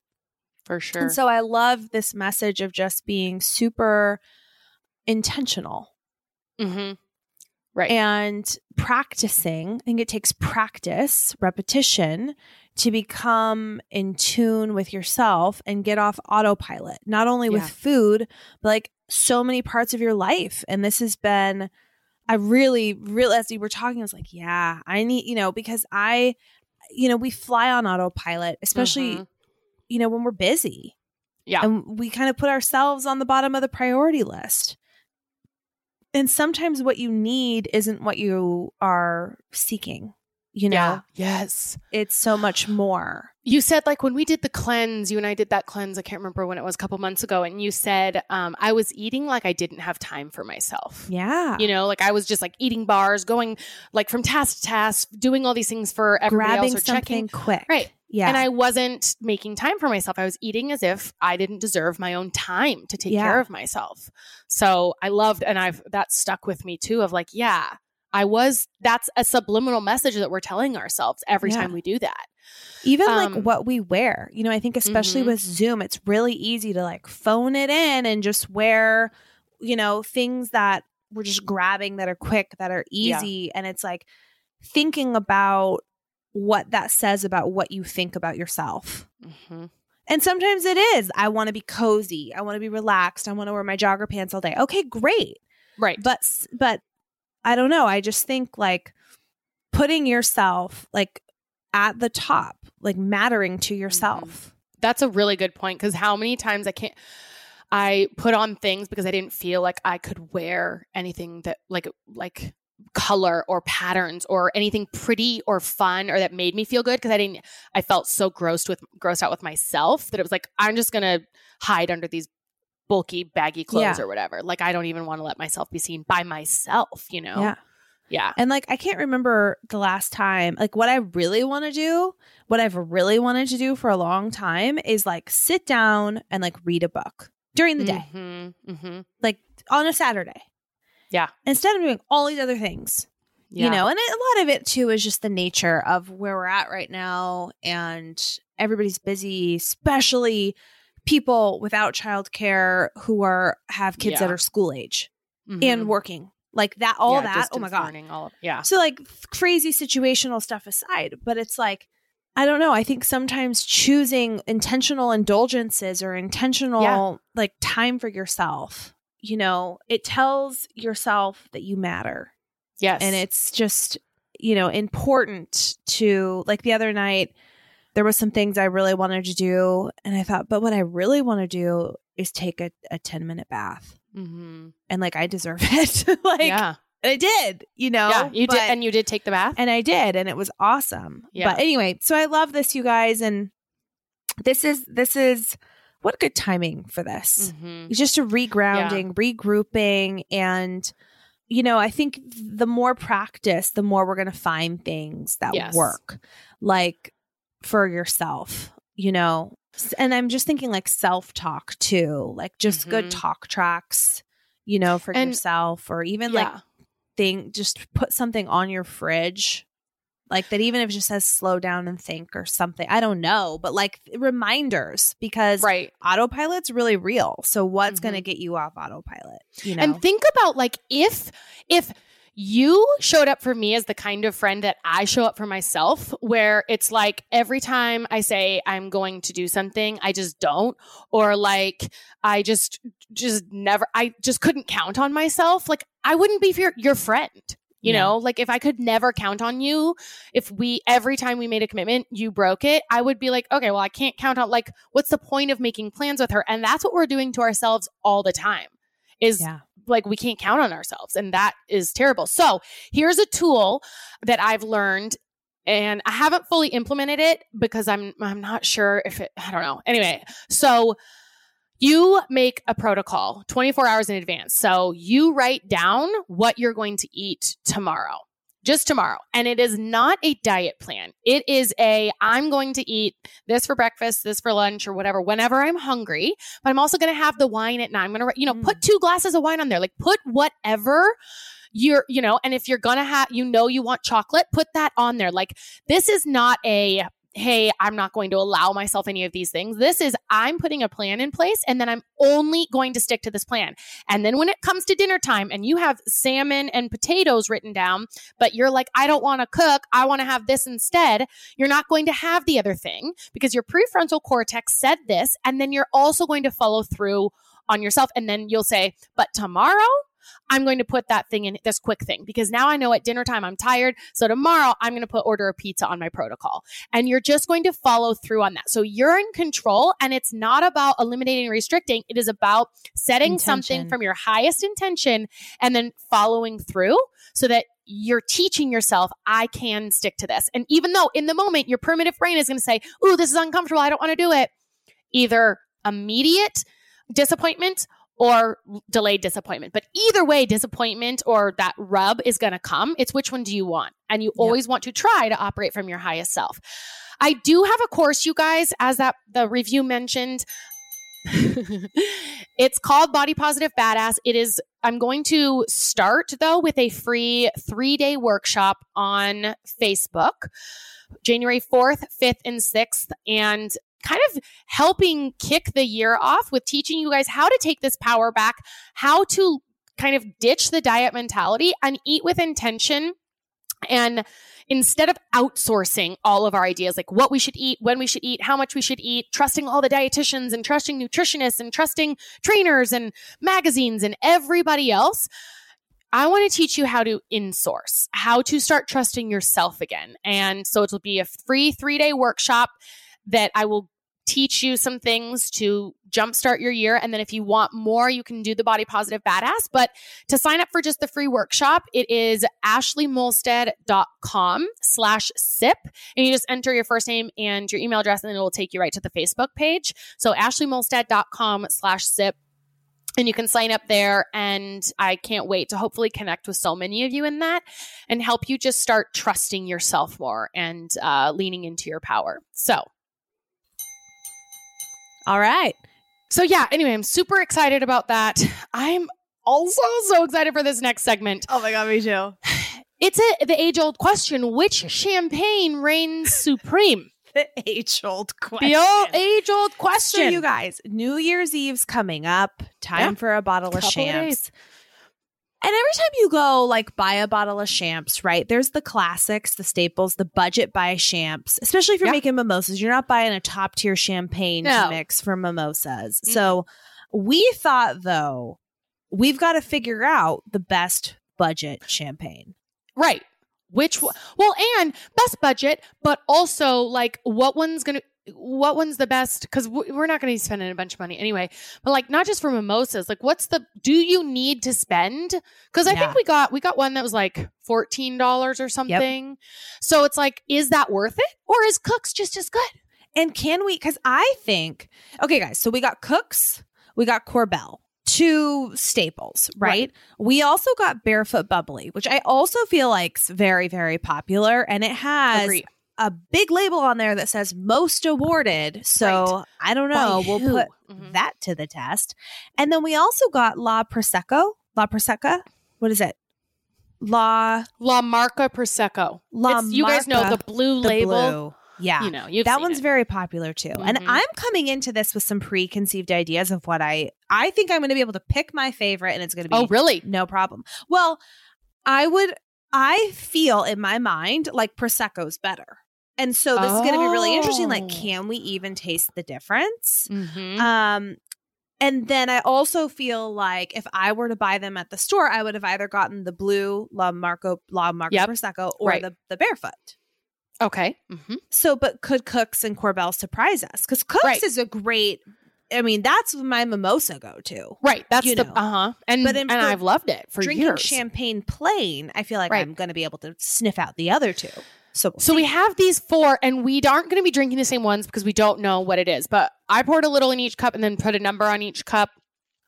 For sure. And so I love this message of just being super intentional. Mm-hmm. Right. And practicing. I think it takes practice, repetition to become in tune with yourself and get off autopilot, not only yeah. with food, but like so many parts of your life. And this has been, I really, really, as we were talking, I was like, yeah, I need, you know, because I, you know, we fly on autopilot, especially. Mm-hmm. You know, when we're busy. Yeah. And we kind of put ourselves on the bottom of the priority list. And sometimes what you need isn't what you are seeking, you know? Yeah. Yes. It's so much more. You said, like, when we did the cleanse, you and I did that cleanse, I can't remember when it was, a couple months ago. And you said, um, I was eating like I didn't have time for myself. Yeah. You know, like I was just like eating bars, going like from task to task, doing all these things for everybody Grabbing else or checking. Quick. Right. Yeah. And I wasn't making time for myself. I was eating as if I didn't deserve my own time to take yeah. care of myself. So I loved, and I've, that stuck with me too, of like, yeah, I was, that's a subliminal message that we're telling ourselves every yeah. time we do that. Even um, like what we wear, you know, I think especially mm-hmm. with Zoom, it's really easy to like phone it in and just wear, you know, things that we're just grabbing that are quick, that are easy. Yeah. And it's like thinking about what that says about what you think about yourself. Mm-hmm. And sometimes it is, I want to be cozy. I want to be relaxed. I want to wear my jogger pants all day. Okay, great. Right. But, but I don't know. I just think like putting yourself like at the top, like mattering to yourself. That's a really good point. Cause how many times I can't, I put on things because I didn't feel like I could wear anything that like, like, color or patterns or anything pretty or fun or that made me feel good, because I didn't I felt so grossed with grossed out with myself that it was like, I'm just gonna hide under these bulky baggy clothes yeah. or whatever. Like, I don't even want to let myself be seen by myself, you know? Yeah. Yeah. And like, I can't remember the last time, like what I really want to do, what I've really wanted to do for a long time is like sit down and like read a book during the day. Mm-hmm. Mm-hmm. Like on a Saturday. Yeah. Instead of doing all these other things, yeah. you know, and it, a lot of it too is just the nature of where we're at right now, and everybody's busy, especially people without childcare who are have kids yeah. that are school age mm-hmm. and working like that. All yeah, that, oh my god, learning, all of, yeah. So like crazy situational stuff aside, but it's like, I don't know. I think sometimes choosing intentional indulgences or intentional yeah. like time for yourself. You know, it tells yourself that you matter. Yes. And it's just, you know, important to, like the other night, there were some things I really wanted to do. And I thought, but what I really want to do is take a, a ten minute bath. Mm-hmm. And like, I deserve it. like, yeah. And I did, you know. Yeah, you but, did. And you did take the bath? And I did. And it was awesome. Yeah. But anyway, so I love this, you guys. And this is, this is what good timing for this. Mm-hmm. It's just a regrounding, yeah. regrouping. And, you know, I think the more practice, the more we're going to find things that yes. work, like for yourself, you know. And I'm just thinking like self-talk too, like just mm-hmm. good talk tracks, you know, for and, yourself, or even yeah. like thing, just put something on your fridge. Like that, even if it just says slow down and think or something. I don't know. But like reminders, because right. autopilot's really real. So what's mm-hmm. going to get you off autopilot? You know? And think about like if if you showed up for me as the kind of friend that I show up for myself, where it's like every time I say I'm going to do something, I just don't. Or like I just just never – I just couldn't count on myself. Like I wouldn't be your, your friend. You know, yeah. like if I could never count on you, if we, every time we made a commitment, you broke it, I would be like, okay, well, I can't count on, like, what's the point of making plans with her? And that's what we're doing to ourselves all the time is yeah. like, we can't count on ourselves. And that is terrible. So here's a tool that I've learned, and I haven't fully implemented it because I'm, I'm not sure if it, I don't know. Anyway, so you make a protocol twenty-four hours in advance. So you write down what you're going to eat tomorrow, just tomorrow. And it is not a diet plan. It is a, I'm going to eat this for breakfast, this for lunch or whatever, whenever I'm hungry, but I'm also going to have the wine at nine. I'm going to, you know, put two glasses of wine on there, like put whatever you're, you know, and if you're going to have, you know, you want chocolate, put that on there. Like this is not a hey, I'm not going to allow myself any of these things. This is, I'm putting a plan in place and then I'm only going to stick to this plan. And then when it comes to dinner time and you have salmon and potatoes written down, but you're like, I don't want to cook. I want to have this instead. You're not going to have the other thing because your prefrontal cortex said this. And then you're also going to follow through on yourself. And then you'll say, but tomorrow, I'm going to put that thing in this quick thing because now I know at dinner time I'm tired. So tomorrow I'm going to put order a pizza on my protocol, and you're just going to follow through on that. So you're in control, and it's not about eliminating, restricting. It is about setting intention. Something from your highest intention and then following through so that you're teaching yourself, I can stick to this. And even though in the moment your primitive brain is going to say, ooh, this is uncomfortable. I don't want to do it. Either immediate disappointment or delayed disappointment. But either way, disappointment or that rub is going to come. It's which one do you want? And you always yep. want to try to operate from your highest self. I do have a course, you guys, as that the review mentioned. It's called Body Positive Badass. It is, I'm going to start though with a free three-day workshop on Facebook, January fourth, fifth, and sixth. And kind of helping kick the year off with teaching you guys how to take this power back, how to kind of ditch the diet mentality and eat with intention. And instead of outsourcing all of our ideas, like what we should eat, when we should eat, how much we should eat, trusting all the dietitians and trusting nutritionists and trusting trainers and magazines and everybody else, I want to teach you how to insource, how to start trusting yourself again. And so it'll be a free three-day workshop that I will teach you some things to jumpstart your year. And then if you want more, you can do the Body Positive Badass. But to sign up for just the free workshop, it is ashliemolstad.com slash sip. And you just enter your first name and your email address, and then it will take you right to the Facebook page. So ashliemolstad.com slash sip. And you can sign up there. And I can't wait to hopefully connect with so many of you in that and help you just start trusting yourself more and uh, leaning into your power. So. All right. So yeah, anyway, I'm super excited about that. I'm also so excited for this next segment. Oh my God, me too. It's a, the age-old question, which champagne reigns supreme? The age-old question. The old age-old question. So you guys, New Year's Eve's coming up. Time yeah. for a bottle Couple of champs. Days. And every time you go like buy a bottle of champs, right? There's the classics, the staples, the budget buy champs. Especially if you're yeah. making mimosas, you're not buying a top-tier champagne no. to mix for mimosas. Mm-hmm. So we thought, though, we've got to figure out the best budget champagne. Right. Which one? Well, and best budget, but also like what one's going to, what one's the best? Because we're not going to be spending a bunch of money anyway, but like not just for mimosas, like what's the, do you need to spend? Because I yeah. think we got, we got one that was like fourteen dollars or something. Yep. So it's like, is that worth it? Or is Cook's just as good? And can we, because I think, okay, guys, so we got Cook's, we got Korbel, two staples, right? right? We also got Barefoot Bubbly, which I also feel like is very, very popular. And it has Agreed. a big label on there that says most awarded. So right. I don't know. We'll put mm-hmm. that to the test. And then we also got La Prosecco. La Prosecco. What is it? La La Marca Prosecco. La it's, you Marca, guys know the blue the label. Blue. Yeah, you know, you've that one's it. very popular too. Mm-hmm. And I'm coming into this with some preconceived ideas of what I I think I'm going to be able to pick my favorite, and it's going to be oh really no problem. Well, I would I feel in my mind like Prosecco's better, and so this oh. is going to be really interesting. Like, can we even taste the difference? Mm-hmm. Um. And then I also feel like if I were to buy them at the store, I would have either gotten the blue La Marco La Marco yep. Prosecco or right. the, the Barefoot. Okay. Mm-hmm. So, but could Cook's and Korbel surprise us? Because Cook's right. is a great, I mean, that's my mimosa go-to. Right. That's you the, know. uh-huh. And, but in, and I've loved it for drinking years. Drinking champagne plain, I feel like right. I'm going to be able to sniff out the other two. So, so we have these four, and we aren't going to be drinking the same ones because we don't know what it is. But I poured a little in each cup and then put a number on each cup.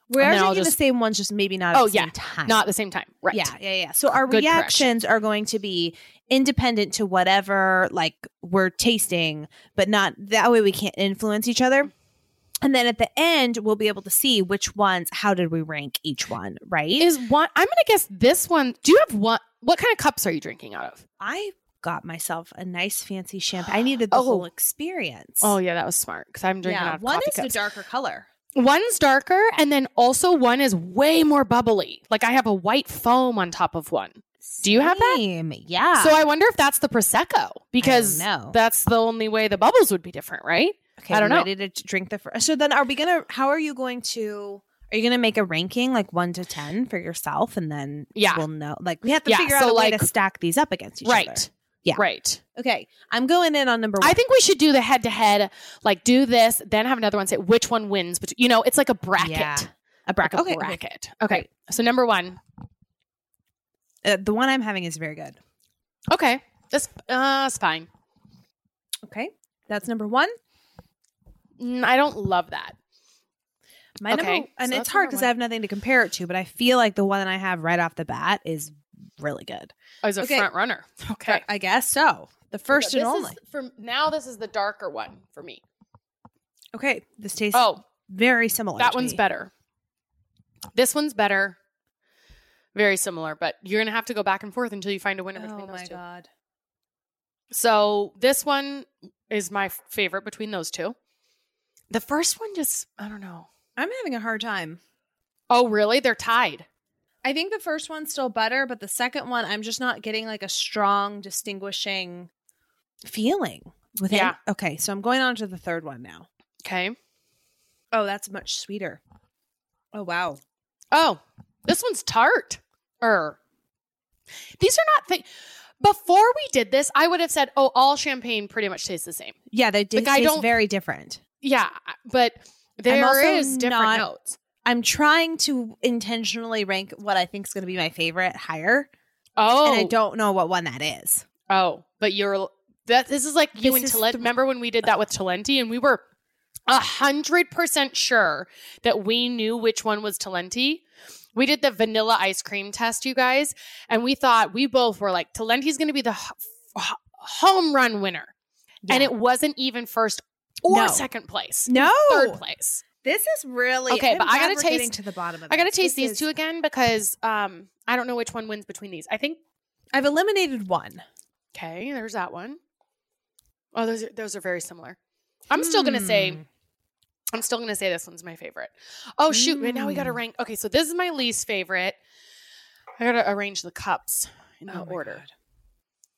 We're drinking just, the same ones, just maybe not at oh, the same yeah, time. Not at the same time. Right. Yeah, yeah, yeah. So our Good reactions correction. are going to be independent to whatever like we're tasting, but not that way we can't influence each other. And then at the end, we'll be able to see which ones, how did we rank each one, right? Is one I'm going to guess this one. Do you have one? What kind of cups are you drinking out of? I got myself a nice fancy champagne. I needed the oh. whole experience. Oh yeah, that was smart because I'm drinking yeah, out of one coffee is cups. A darker color. One's darker, and then also one is way more bubbly. Like I have a white foam on top of one. Same. Do you have that? Yeah. So I wonder if that's the Prosecco because that's the only way the bubbles would be different, right? Okay. I don't know. Ready to drink the first. So then, are we gonna? How are you going to? Are you going to make a ranking like one to ten for yourself, and then yeah. we'll know. Like we have to yeah, figure so out a like, way to stack these up against each right. other. Right. Yeah. Right. Okay. I'm going in on number one. I think we should do the head-to-head, like do this, then have another one say which one wins. But you know, it's like a bracket. Yeah. A bracket. Like a okay. bracket. Okay. Right. So number one. Uh, the one I'm having is very good. Okay. That's uh, it's fine. Okay. That's number one. Mm, I don't love that. My okay. number, and so it's hard because I have nothing to compare it to, but I feel like the one that I have right off the bat is really good. As a okay. front runner. Okay. I guess so. The first okay, and only. Is, for now, this is the darker one for me. Okay. This tastes oh, very similar. That one's me. better. This one's better. Very similar, but you're going to have to go back and forth until you find a winner between oh those two. Oh my God. So this one is my favorite between those two. The first one just, I don't know. I'm having a hard time. Oh, really? They're tied. I think the first one's still better, but the second one, I'm just not getting like a strong, distinguishing feeling with it. Yeah. Okay. So I'm going on to the third one now. Okay. Oh, that's much sweeter. Oh, wow. Oh, this one's tart. Er. These are not things. Before we did this, I would have said, oh, all champagne pretty much tastes the same. Yeah. They do like, taste very different. Yeah. But there is different not- notes. I'm trying to intentionally rank what I think is going to be my favorite higher. Oh. And I don't know what one that is. Oh, but you're that. This is like you this and Talenti. Th- remember when we did that with Talenti and we were one hundred percent sure that we knew which one was Talenti. We did the vanilla ice cream test, you guys. And we thought we both were like, Talenti's going to be the h- h- home run winner. Yeah. And it wasn't even first or no. second place. No. Third place. This is really okay, I'm but I gotta taste getting to the bottom of I gotta this. taste this these is, two again because um, I don't know which one wins between these. I think I've eliminated one. Okay, there's that one. Oh, those are, those are very similar. I'm mm. still gonna say, I'm still gonna say this one's my favorite. Oh shoot! Mm. Right now we gotta rank. Okay, so this is my least favorite. I gotta arrange the cups in oh the order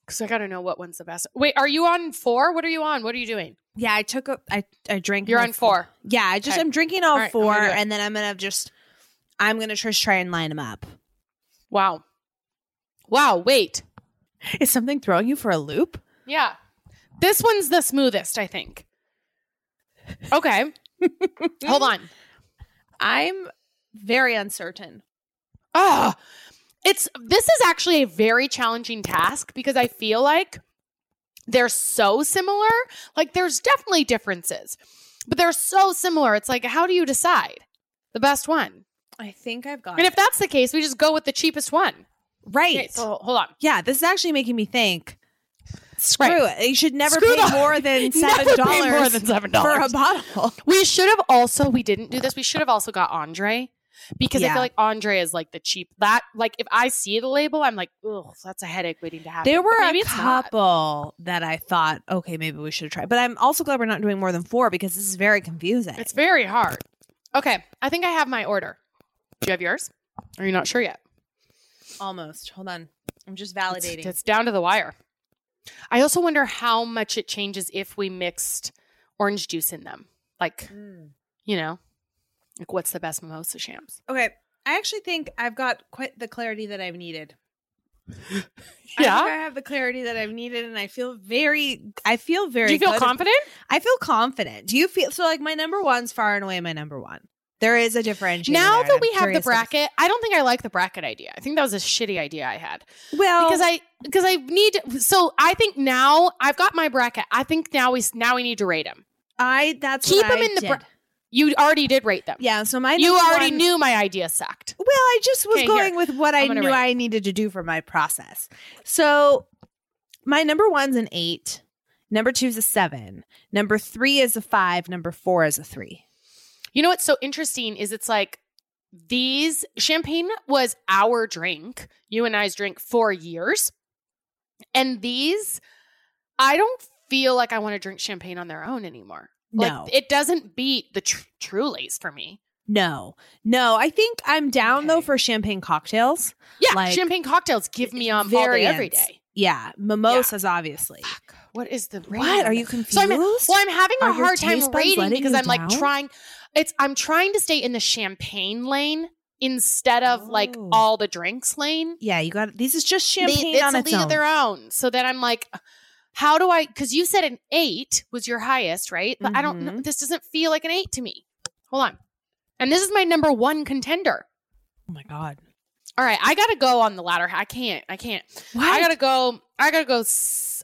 because I gotta know what one's the best. Wait, are you on four? What are you on? What are you doing? Yeah, I took a, I, I drank. You're on four. four. Yeah, I just, okay. I'm drinking all, all right, four and then I'm going to just, I'm going to just try and line them up. Wow. Wow. Wait. Is something throwing you for a loop? Yeah. This one's the smoothest, I think. Okay. Hold on. I'm very uncertain. Oh, it's, this is actually a very challenging task because I feel like they're so similar. Like, there's definitely differences, but they're so similar. It's like, how do you decide the best one? I think I've got it. And if that's the case, we just go with the cheapest one. Right. Okay, so hold on. Yeah, this is actually making me think. Screw right. it. You should never pay, the, more than never pay more than seven dollars for a bottle. We should have also, we didn't do this. We should have also got Andre because yeah. I feel like Andre is like the cheap. That, like, if I see the label, I'm like, oh, that's a headache waiting to happen. There were a couple that I thought, okay, maybe we should try. But I'm also glad we're not doing more than four because this is very confusing. It's very hard. Okay. I think I have my order. Do you have yours? Are you not sure yet? Almost. Hold on. I'm just validating. It's, it's down to the wire. I also wonder how much it changes if we mixed orange juice in them. Like, mm. you know, like what's the best mimosa shams? Okay. I actually think I've got quite the clarity that I've needed. yeah. I think I have the clarity that I've needed and I feel very, I feel very Do you feel good. confident? I feel confident. Do you feel, so like my number one's far and away my number one. There is a differentiator. Now that we have the bracket, I don't think I like the bracket idea. I think that was a shitty idea I had. Well, because I because I need so I think now I've got my bracket. I think now we now we need to rate them. I that's keep what them I in the. Bra- you already did rate them. Yeah. So my you already one, knew my idea sucked. Well, I just was okay, going here. with what I knew rate. I needed to do for my process. So my number one's an eight. Number two is a seven. Number three is a five. Number four is a three. You know what's so interesting is it's like these champagne was our drink, you and I's drink for years. And these, I don't feel like I want to drink champagne on their own anymore. No. Like, it doesn't beat the tr- Trulies for me. No, no. I think I'm down okay. though for champagne cocktails. Yeah. Like, champagne cocktails give me um, all day, every day. Yeah. Mimosas, yeah. obviously. Fuck. What is the rating? What? Are you confused? So I'm, well, I'm having a Are hard time rating because I'm down? like trying... It's I'm trying to stay in the champagne lane instead of oh. like all the drinks lane. Yeah, you got it. This is just champagne they, on its, its own. It's a league of their own. So then I'm like, how do I? Because you said an eight was your highest, right? But mm-hmm. I don't know. This doesn't feel like an eight to me. Hold on. And this is my number one contender. Oh my God. All right. I got to go on the ladder. I can't. I can't. What? I got to go. I got to go.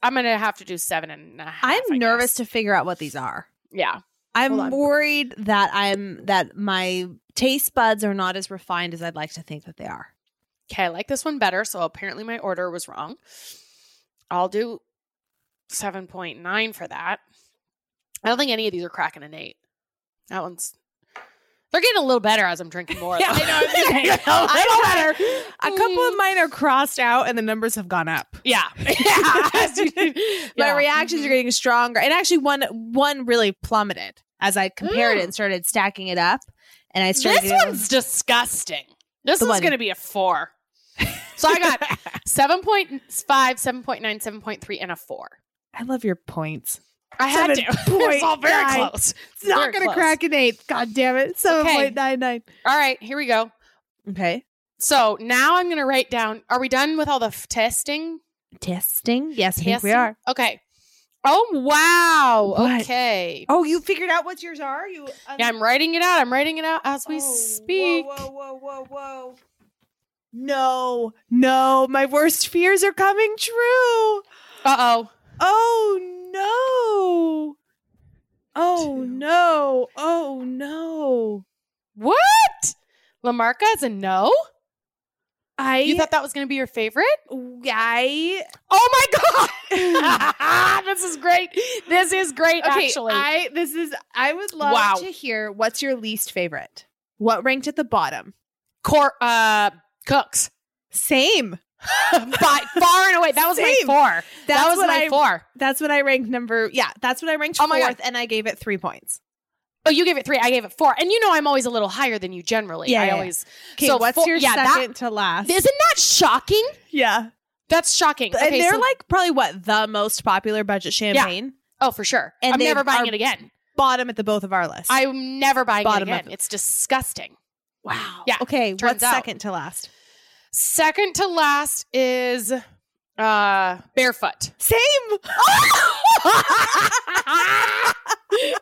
I'm going to have to do seven and a half. I'm I nervous guess. to figure out what these are. Yeah. I'm worried that I'm that my taste buds are not as refined as I'd like to think that they are. Okay, I like this one better. So apparently my order was wrong. I'll do seven point nine for that. I don't think any of these are cracking an eight. That one's they're getting a little better as I'm drinking more. yeah, they know they're getting a little better. A couple of mine are crossed out and the numbers have gone up. Yeah. yeah. My yeah. reactions mm-hmm. are getting stronger. And actually one one really plummeted as I compared mm. it and started stacking it up. And I started This one's disgusting. This one's going to be a four. So I got seven point five, seven point nine, seven point three, and a four. I love your points. I had to. It's all very nine. close. It's not going to crack an eight. God damn it. seven point nine nine. Okay. All right. Here we go. Okay. So now I'm going to write down. Are we done with all the f- testing? Testing? Yes, testing? I think we are. Okay. Oh, wow. What? Okay. Oh, you figured out what yours are? You? Un- yeah, I'm writing it out. I'm writing it out as we oh, speak. Whoa, whoa, whoa, whoa, whoa. No. No. My worst fears are coming true. Uh-oh. Oh, no. No. Oh, Two. no. Oh, no. What? La Marca is a no? I. You thought that was going to be your favorite? I. Oh, my God. This is great. This is great, okay, actually. I, this is, I would love wow. to hear what's your least favorite? What ranked at the bottom? Cor- uh, Cook's. Same. By far and away, that was Same. my four. That's that was my I, four. That's what I ranked number. Yeah, that's what I ranked oh my fourth, God. and I gave it three points. Oh, you gave it three. I gave it four. And you know, I'm always a little higher than you generally. Yeah, I yeah. always. Okay, so what's four, your yeah, second that, to last? Isn't that shocking? Yeah, that's shocking. And okay, they're so, like probably what the most popular budget champagne. Yeah. Oh, for sure. And I'm never buying it again. Bottom at the both of our lists. I'm never buying bottom it again. Of- it's disgusting. Wow. Yeah. Okay. What's out. second to last? Second to last is uh, Barefoot. Same. Oh!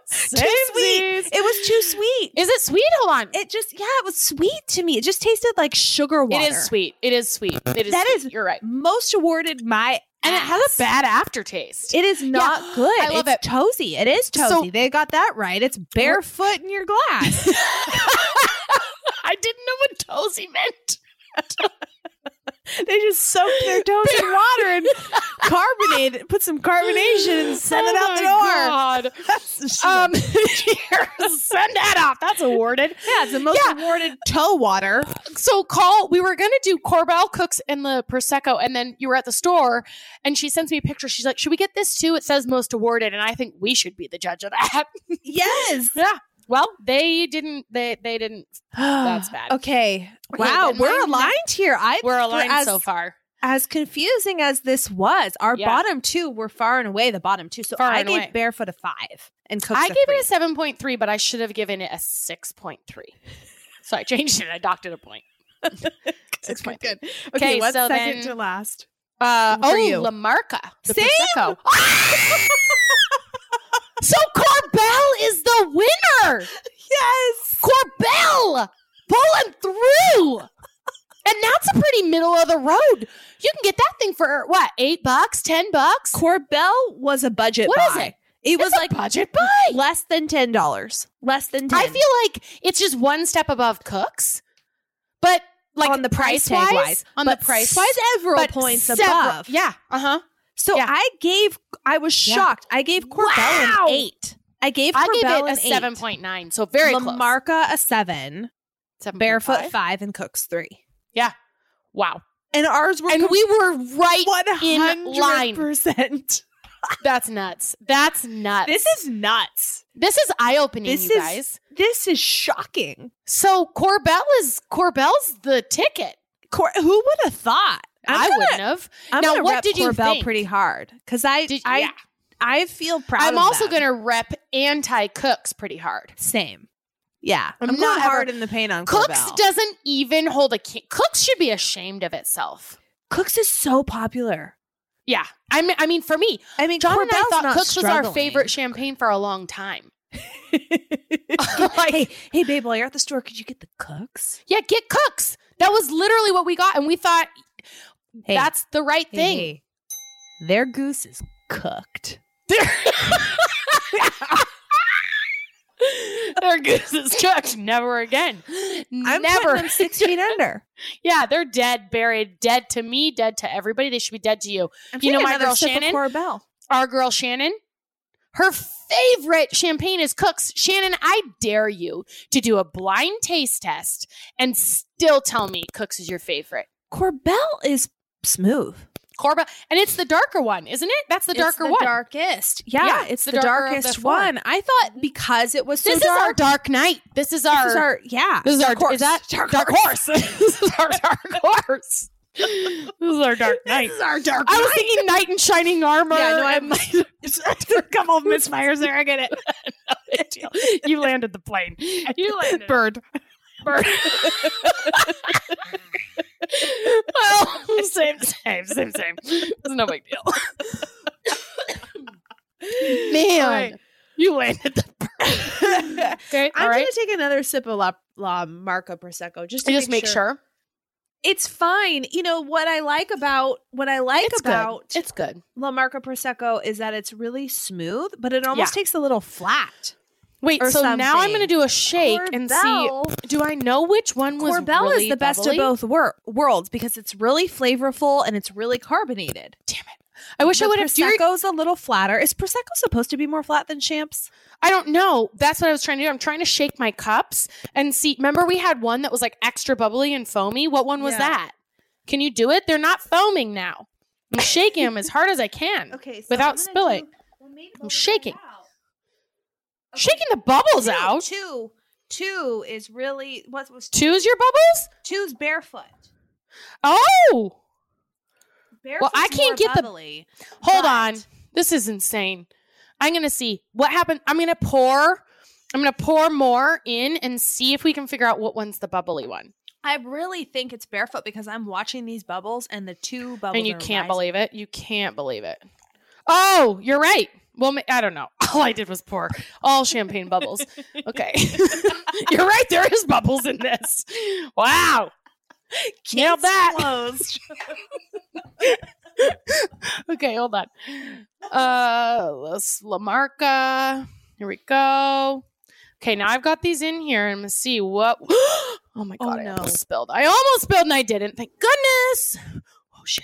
Same. Too sweet. It was too sweet. Is it sweet? Hold on. It just, yeah, it was sweet to me. It just tasted like sugar water. It is sweet. It is sweet. It is that sweet. Is, You're right. Most awarded my And ass. It has a bad aftertaste. It is not yeah. good. I love it's it. Toasty. It is toasty. So, they got that right. It's barefoot what? in your glass. I didn't know what toasty meant. They just soaked their toes in water and carbonated, put some carbonation and sent oh it out the door. God. That's um, send that off. That's awarded. Yeah, it's the most yeah. awarded toe water. So call, we were going to do Korbel, Cook's, and the Prosecco, and then you were at the store, and she sends me a picture. She's like, should we get this too? It says most awarded, and I think we should be the judge of that. Yes. Yeah. Well, they didn't. They they didn't. That's bad. Okay. Wow. Hey, we're aligned not, here. I we're aligned as, so far. As confusing as this was, our yeah. bottom two were far and away the bottom two. So far I gave away. Barefoot a five and Cook's I gave three. It a seven point three, but I should have given it a six point three. So I changed it. I docked it a point. Six point three. Good. Okay. Okay what's so second then, to last? Uh, oh, you? La Marca. The Same? Prosecco. So Korbel is the winner. Yes. Korbel. Pull him through. And that's a pretty middle of the road. You can get that thing for, what, eight bucks, ten bucks? Korbel was a budget what buy. What is it? It it's was like budget buy. Less than ten dollars. Less than ten dollars. I feel like it's just one step above Cook's. But like on the price, price tag wise. wise on the price wise, several points several, above. Yeah. Uh-huh. So yeah. I gave, I was shocked. Yeah. I gave Korbel wow. an eight. I gave Korbel I gave it a seven point nine. So very La close. La Marca a seven. seven. Barefoot five. five and Cook's three. Yeah. Wow. And ours were. And com- we were right one hundred percent. In line. That's nuts. That's nuts. This is nuts. This is eye-opening, this you is, guys. This is shocking. So Korbel is, Korbel's the ticket. Cor- who would have thought? I'm I gonna, wouldn't have. I'm now, what rep did you Korbel think? Pretty hard because I, did, I, yeah. I feel proud. I'm of also them. Gonna rep anti Cook's pretty hard. Same. Yeah, I'm, I'm not hard ever, in the paint on Korbel. Cook's doesn't even hold a. Cook's should be ashamed of itself. Cook's is so popular. Yeah, I mean, I mean, for me, I mean, John Korbel's and I thought Cook's struggling. Was our favorite champagne for a long time. Like, hey, hey, babe, while you're at the store, could you get the Cook's? Yeah, get Cook's. That was literally what we got, and we thought. Hey, that's the right hey, thing. Hey. Their goose is cooked. Their goose is cooked. Never again. I'm Never. Putting them six feet under. Yeah, they're dead, buried, dead to me, dead to everybody. They should be dead to you. I'm you know my girl Shannon? Korbel. Our girl Shannon? Her favorite champagne is Cook's. Shannon, I dare you to do a blind taste test and still tell me Cook's is your favorite. Korbel is smooth. Korbel. And it's the darker one, isn't it? That's the darker one. It's the one. Darkest. Yeah, yeah, it's the, the darkest the one. I thought because it was so this dark. This is our dark night. This is our... This is our... Yeah. This is dark our... Horse. Is that dark, dark horse? horse. This is our dark horse. This is our dark night. This is our dark night. I was thinking knight in shining armor. Yeah, no, I'm... A couple of misfires there. I get it. No big deal. You landed the plane. You landed Bird. It. Bird. Well, same, same, same, same. It's no big deal. Man, right. You landed the bird. Okay, I'm right. going to take another sip of La, La Marca Prosecco just to just make, make sure. sure. It's fine. You know what I like about what I like it's about good. It's good. La Marca Prosecco is that it's really smooth, but it almost yeah. takes a little flat. Wait, so something. Now I'm going to do a shake Korbel, and see, do I know which one was Korbel really is the best bubbly? Of both wor- worlds because it's really flavorful and it's really carbonated. Damn it. I wish the I would have... Prosecco's a little flatter. Is Prosecco supposed to be more flat than champs? I don't know. That's what I was trying to do. I'm trying to shake my cups and see. Remember we had one that was like extra bubbly and foamy? What one was yeah. that? Can you do it? They're not foaming now. I'm shaking them as hard as I can okay, so without spilling. Do, well, I'm shaking. Okay. Shaking the bubbles two, out. Two, two is really what was two? Two's your bubbles. Two's barefoot. Oh, barefoot's well, I can't get bubbly, the. Hold on, this is insane. I'm gonna see what happened. I'm gonna pour. I'm gonna pour more in and see if we can figure out what one's the bubbly one. I really think it's barefoot because I'm watching these bubbles and the two bubbles. And you are can't rising. Believe it. You can't believe it. Oh, you're right. Well, I don't know. All I did was pour all champagne bubbles. Okay. You're right. There is bubbles in this. Wow. Nailed that. Closed. Okay, hold on. Uh, La Marca. Here we go. Okay, now I've got these in here. I'm going to see what... Oh, my God. Oh, no. I almost spilled. I almost spilled, and I didn't. Thank goodness. Oh, shit.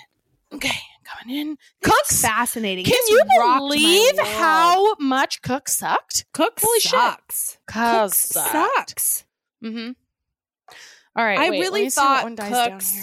Okay, coming in. Cook's. Fascinating. Can it's you believe how much Cook sucked? Cook Holy sucks. Shit. Cook sucks. Mm-hmm. All right. I wait, really thought Cook's...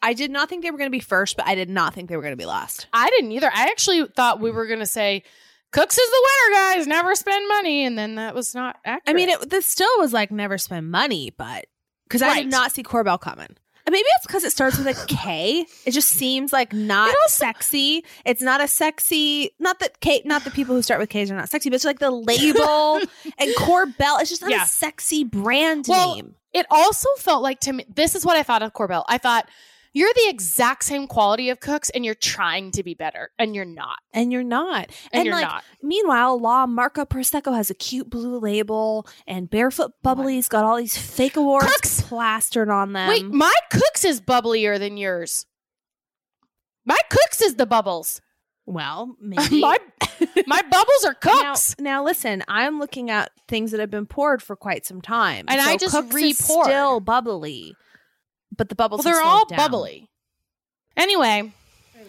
I did not think they were going to be first, but I did not think they were going to be last. I didn't either. I actually thought we were going to say... Cook's is the winner, guys. Never spend money. And then that was not accurate. I mean, it, this still was like never spend money, but because right. I did not see Korbel coming. And maybe it's because it starts with a K. It just seems like not it also- sexy. It's not a sexy, not that K, not the people who start with K's are not sexy, but it's like the label and Korbel. It's just not yeah. a sexy brand well, name. It also felt like to me, this is what I thought of Korbel. I thought, you're the exact same quality of Cook's and you're trying to be better and you're not. And you're not. And, and you're like, not. Meanwhile, La Marca Prosecco has a cute blue label and Barefoot Bubbly's got all these fake awards Cook's. Plastered on them. Wait, my Cook's is bubblier than yours. My Cook's is the bubbles. Well, maybe. my, my bubbles are Cook's. Now, now, listen, I'm looking at things that have been poured for quite some time. And so I just Cook's re-poured. Is still bubbly. But the bubbles well, they're all down. Bubbly. Anyway,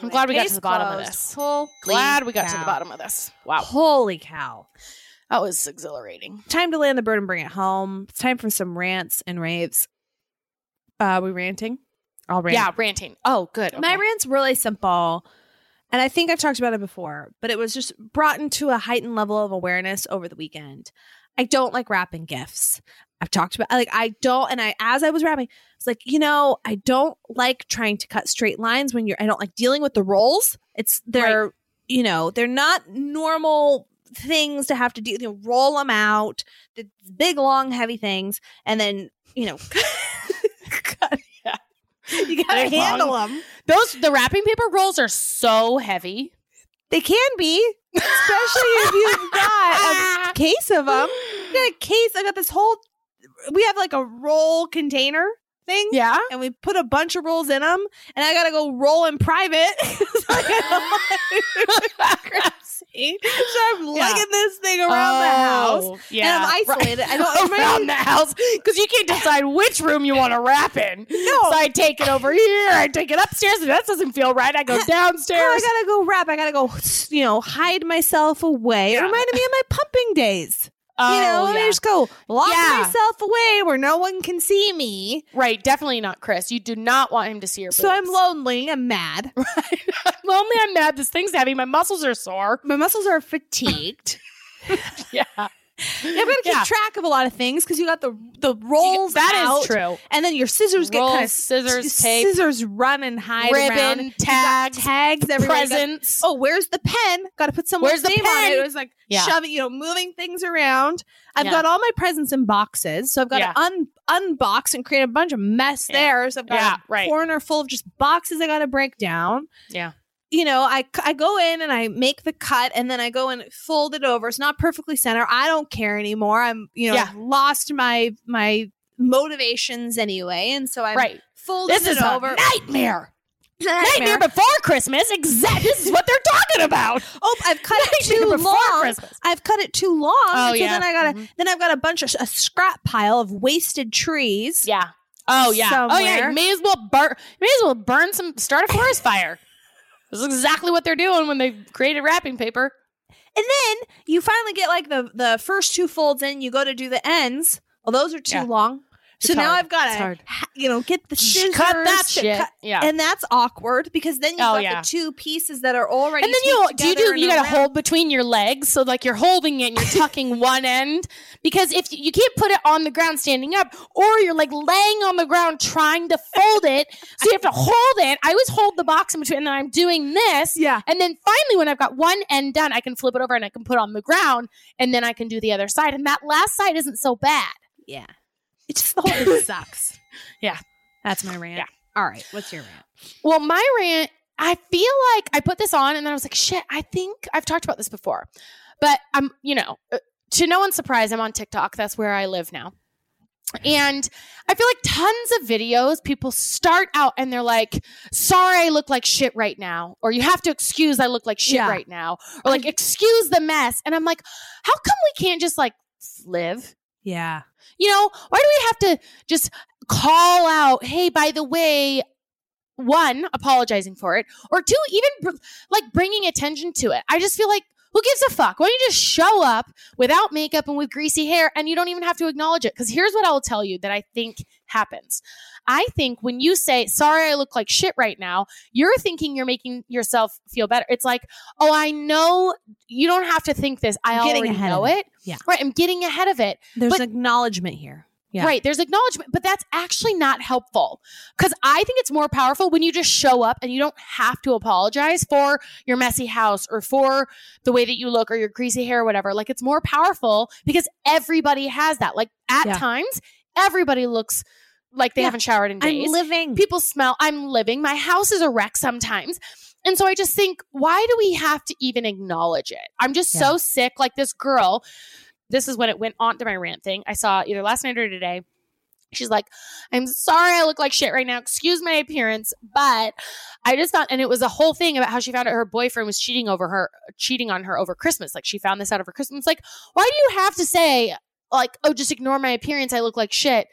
I'm glad we got to the bottom closed. Of this. Holy glad we got cow. To the bottom of this. Wow. Holy cow. That was exhilarating. Time to land the bird and bring it home. It's time for some rants and raves. Uh, are we ranting? I'll rant. Yeah, ranting. Oh, good. Okay. My rant's really simple. And I think I've talked about it before, but it was just brought into a heightened level of awareness over the weekend. I don't like wrapping gifts. I've talked about like I don't and I as I was wrapping, it's like, you know, I don't like trying to cut straight lines when you're I don't like dealing with the rolls. It's they're right. you know, they're not normal things to have to do. You know, roll them out, the big long heavy things, and then, you know, cut, yeah. you gotta they're handle long. Them. Those the wrapping paper rolls are so heavy. They can be, especially if you've got a case of them. I got a case. I got this whole. We have like a roll container thing, yeah, and we put a bunch of rolls in them. And I gotta go roll in private. It's like, crazy. So I'm lugging yeah. this thing around oh, the house, yeah. and I'm isolated. Right. I don't around the house because you can't decide which room you want to wrap in. No, so I take it over here. I take it upstairs, and that doesn't feel right. I go downstairs. Oh, I gotta go wrap. I gotta go, you know, hide myself away. Yeah. It reminded me of my pumping days. Oh, you know, let yeah. me just go lock yeah. myself away where no one can see me. Right. Definitely not Chris. You do not want him to see your boobs. So I'm lonely. I'm mad. Right. I'm lonely. I'm mad. This thing's heavy. My muscles are sore. My muscles are fatigued. yeah. I've got to keep yeah. track of a lot of things because you got the the rolls you, that out, is true. And then your scissors rolls, get kind of scissors, t- tape, scissors run and hide ribbon, around. Tags, tags, everywhere. Presents. Got, oh, where's the pen? Got to put someone's name on it. It was like yeah. shoving, you know, moving things around. I've yeah. got all my presents in boxes, so I've got yeah. to un unbox and create a bunch of mess yeah. there. So I've got yeah, a right. corner full of just boxes I got to break down. Yeah. You know, I, I go in and I make the cut and then I go and fold it over. It's not perfectly centered. I don't care anymore. I'm, you know, yeah. lost my my motivations anyway. And so I'm right. folding this it is over. A nightmare. Nightmare. Nightmare before Christmas. Exactly. This is what they're talking about. Oh, I've cut it too long. Christmas. I've cut it too long. Oh, so yeah. then I got mm-hmm. then I've got a bunch of a scrap pile of wasted trees. Yeah. Oh yeah. Somewhere. Oh yeah. May as well burn may as well burn some start a forest fire. This is exactly what they're doing when they created wrapping paper. And then you finally get like the, the first two folds in. You go to do the ends. Well, those are too yeah. long. It's so hard. Now I've got to, you know, get the scissors. Cut that shit. Cut. Yeah. And that's awkward because then you've oh, got yeah. the two pieces that are already and then you do you do you got to hold between your legs. So like you're holding it and you're tucking one end because if you can't put it on the ground standing up or you're like laying on the ground trying to fold it. So you have to hold it. I always hold the box in between and then I'm doing this. Yeah. And then finally when I've got one end done, I can flip it over and I can put it on the ground and then I can do the other side. And that last side isn't so bad. Yeah. It just the whole thing sucks. Yeah. That's my rant. Yeah. All right. What's your rant? Well, my rant, I feel like I put this on and then I was like, shit, I think I've talked about this before. But I'm, you know, to no one's surprise, I'm on TikTok. That's where I live now. And I feel like tons of videos, people start out and they're like, sorry, I look like shit right now. Or you have to excuse I look like shit yeah. right now. Or like, excuse the mess. And I'm like, how come we can't just like live? Yeah. You know, why do we have to just call out, hey, by the way, one, apologizing for it. Or two, even br- like bringing attention to it. I just feel like, who gives a fuck? Why don't you just show up without makeup and with greasy hair and you don't even have to acknowledge it? Because here's what I will tell you that I think happens. I think when you say, sorry, I look like shit right now, you're thinking you're making yourself feel better. It's like, oh, I know you don't have to think this. I already know it. Yeah. Right. I'm getting ahead of it. There's but- acknowledgement here. Yeah. Right. There's acknowledgement, but that's actually not helpful because I think it's more powerful when you just show up and you don't have to apologize for your messy house or for the way that you look or your greasy hair or whatever. Like it's more powerful because everybody has that. Like at yeah. times, everybody looks like they yeah. haven't showered in days. I'm living. People smell. I'm living. My house is a wreck sometimes. And so I just think, why do we have to even acknowledge it? I'm just yeah. so sick. Like this girl. This is when it went on to my rant thing. I saw either last night or today. She's like, I'm sorry I look like shit right now. Excuse my appearance. But I just found, and it was a whole thing about how she found out her boyfriend was cheating over her, cheating on her over Christmas. Like she found this out over Christmas. Like, why do you have to say like, oh, just ignore my appearance. I look like shit.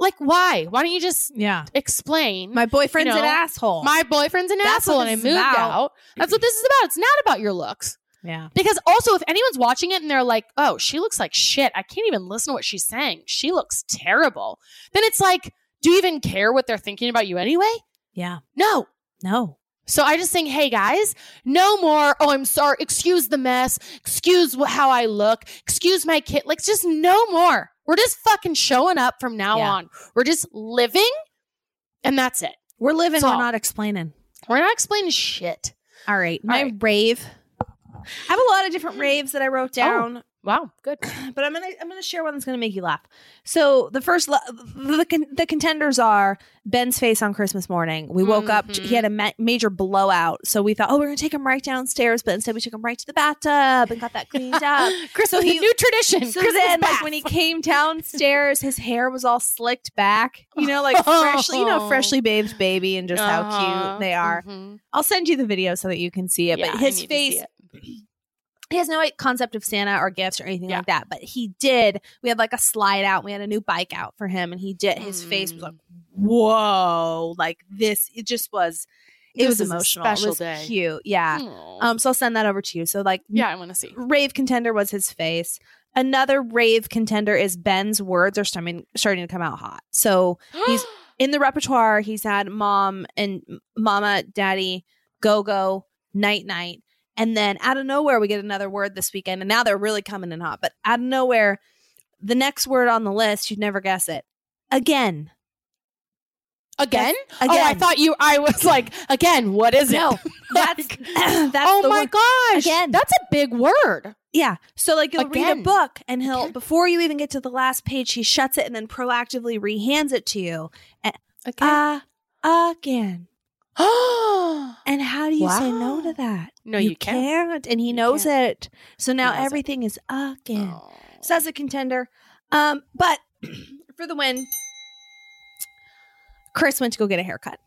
Like, why? Why don't you just yeah. explain? My boyfriend's you know, an asshole. My boyfriend's an That's asshole. And I moved about. out. That's what this is about. It's not about your looks. Yeah. Because also if anyone's watching it and they're like, oh, she looks like shit. I can't even listen to what she's saying. She looks terrible. Then it's like, do you even care what they're thinking about you anyway? Yeah. No. No. So I just think, hey guys, no more. Oh, I'm sorry. Excuse the mess. Excuse how I look. Excuse my kid. Like just no more. We're just fucking showing up from now yeah. on. We're just living and that's it. We're living. So, we're not explaining. We're not explaining shit. All right. My All right. rave. I have a lot of different raves that I wrote down. Oh, wow, good. But I'm gonna I'm gonna share one that's gonna make you laugh. So the first the the, the contenders are Ben's face on Christmas morning. We woke mm-hmm. up. He had a ma- major blowout, so we thought, oh, we're gonna take him right downstairs. But instead, we took him right to the bathtub and got that cleaned up. Christmas, so he, new tradition. So Christmas then, bath. Like when he came downstairs, his hair was all slicked back. You know, like oh. freshly, you know, freshly bathed baby, and just uh-huh. how cute they are. Mm-hmm. I'll send you the video so that you can see it. Yeah, but his face. He has no concept of Santa or gifts or anything yeah. like that, but he did. We had like a slide out. We had a new bike out for him, and he did. His mm. face was like, "Whoa!" Like this. It just was. It this was emotional. Special it was day. Cute. Yeah. Aww. Um. So I'll send that over to you. So like, yeah, I want to see. Rave contender was his face. Another rave contender is Ben's words are starting starting to come out hot. So he's in the repertoire. He's had mom and mama, daddy, go go, night night. And then out of nowhere, we get another word this weekend. And now they're really coming in hot. But out of nowhere, the next word on the list, you'd never guess it. Again. Again? Again. Oh, I thought you, I was like, again, what is no, it? That's, like, that's oh the my word. Gosh. Again. That's a big word. Yeah. So like you'll again. Read a book and he'll, again. Before you even get to the last page, he shuts it and then proactively rehands it to you. And, again. Uh, again. And how do you wow. say no to that? No, you, you can't. can't. And he you knows can't. It. So now everything it. Is again. Oh. So that's a contender. Um, but for the win, Chris went to go get a haircut.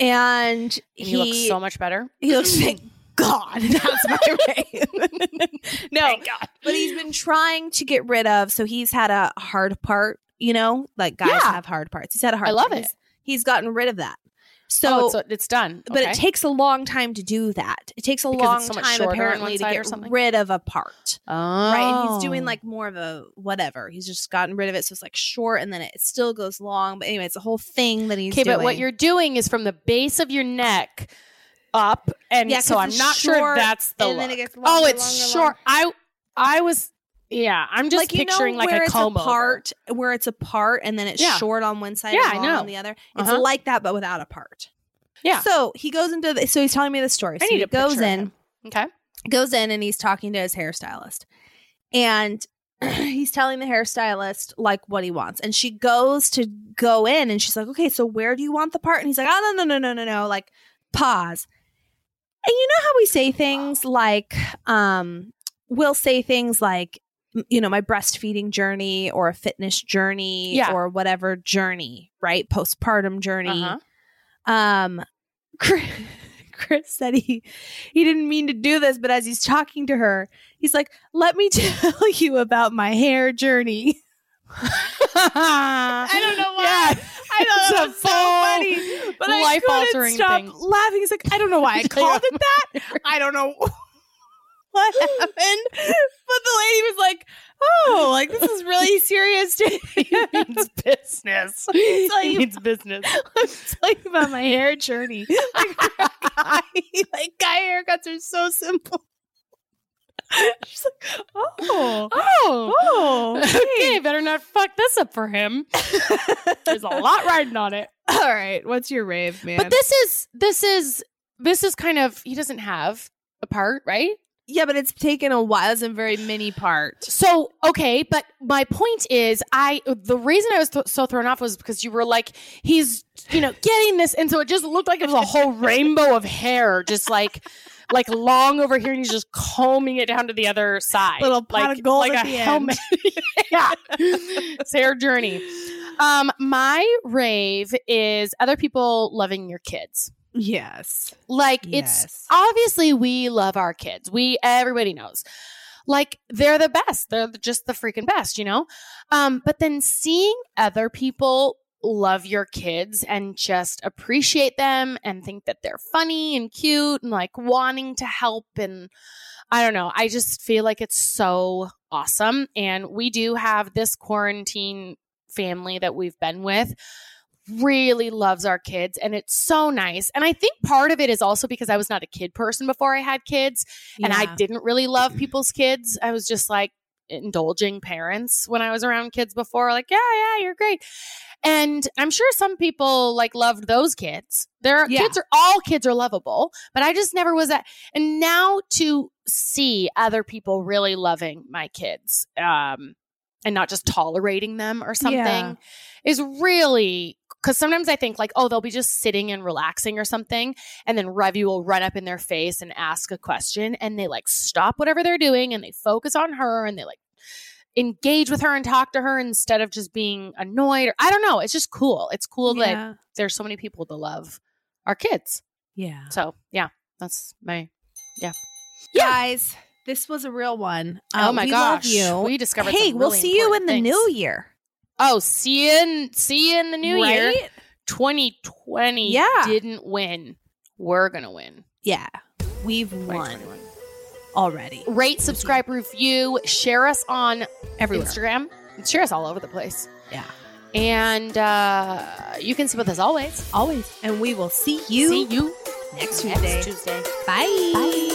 And, and he, he looks so much better. He looks like, God, that's my way. No, thank God. But he's been trying to get rid of. So he's had a hard part, you know, like guys yeah. have hard parts. He's had a hard part. I love part. it. He's, he's gotten rid of that. So, oh, it's, it's done. But okay. it takes a long time to do that. It takes a because long so time apparently to get rid of a part. Oh. Right? And he's doing like more of a whatever. He's just gotten rid of it. So it's like short and then it still goes long. But anyway, it's a whole thing that he's doing. Okay, but what you're doing is from the base of your neck up. And yeah, so I'm not sure if that's the and then it gets longer, oh, it's longer, short. Longer. I I was... Yeah, I'm just like, picturing you know, like a comb over. Part, where it's a part and then it's yeah. short on one side yeah, and long I know. On the other. It's uh-huh. like that, but without a part. Yeah. So he goes into the, so he's telling me the story. So I need he a goes in. Him. Okay. Goes in and he's talking to his hairstylist. And he's telling the hairstylist like what he wants. And she goes to go in and she's like, okay, so where do you want the part? And he's like, oh, no, no, no, no, no, no. Like, pause. And you know how we say things like, um, we'll say things like, you know, my breastfeeding journey or a fitness journey yeah. or whatever journey, right? Postpartum journey. Uh-huh. Um, Chris, Chris said he, he didn't mean to do this, but as he's talking to her, he's like, let me tell you about my hair journey. I don't know why. Yeah. I know that was so funny, but I couldn't stop thing. laughing. He's like, I don't know why I called it that. I don't know what happened, but the lady was like, "Oh, like this is really serious." It means business. It means business. I'm telling you about my hair journey. Like, guy, like guy haircuts are so simple. She's like, oh, oh, oh. Okay, hey. Better not fuck this up for him. There's a lot riding on it. All right, what's your rave, man? But this is this is this is kind of he doesn't have a part, right? Yeah, but it's taken a while. It's a very mini part. So okay, but my point is, I the reason I was th- so thrown off was because you were like, he's you know getting this, and so it just looked like it was a whole rainbow of hair, just like. Like long over here, and he's just combing it down to the other side. Little pot like, of gold like at a the helmet. Yeah, it's hair journey. Um, my rave is other people loving your kids. Yes, like yes. It's obviously we love our kids. We everybody knows, like they're the best. They're just the freaking best, you know. Um, but then seeing other people love your kids and just appreciate them and think that they're funny and cute and like wanting to help. And I don't know. I just feel like it's so awesome. And we do have this quarantine family that we've been with really loves our kids, and it's so nice. And I think part of it is also because I was not a kid person before I had kids, and yeah. I didn't really love people's kids. I was just like, indulging parents when I was around kids before, like, yeah, yeah, you're great. And I'm sure some people like loved those kids. Their yeah. kids are all kids are lovable, but I just never was that. And now to see other people really loving my kids, um, and not just tolerating them or something yeah. is really, because sometimes I think like, oh, they'll be just sitting and relaxing or something. And then Revy will run up in their face and ask a question, and they like stop whatever they're doing and they focus on her and they like engage with her and talk to her instead of just being annoyed. Or, I don't know. It's just cool. It's cool yeah. that there's so many people that love our kids. Yeah. So yeah, that's my, yeah. yeah. Guys, this was a real one. Um, oh my we gosh. Love you. We discovered Hey, some really we'll see you in the things. New year. Oh, see you in, see you in the new right? year. twenty twenty yeah. didn't win. We're going to win. Yeah. We've won already. Rate, subscribe, review. Share us on Everywhere. Instagram. Share us all over the place. Yeah. And uh, you can sit with us always. Always. And we will see you, see you next Tuesday. Next Tuesday. Bye. Bye.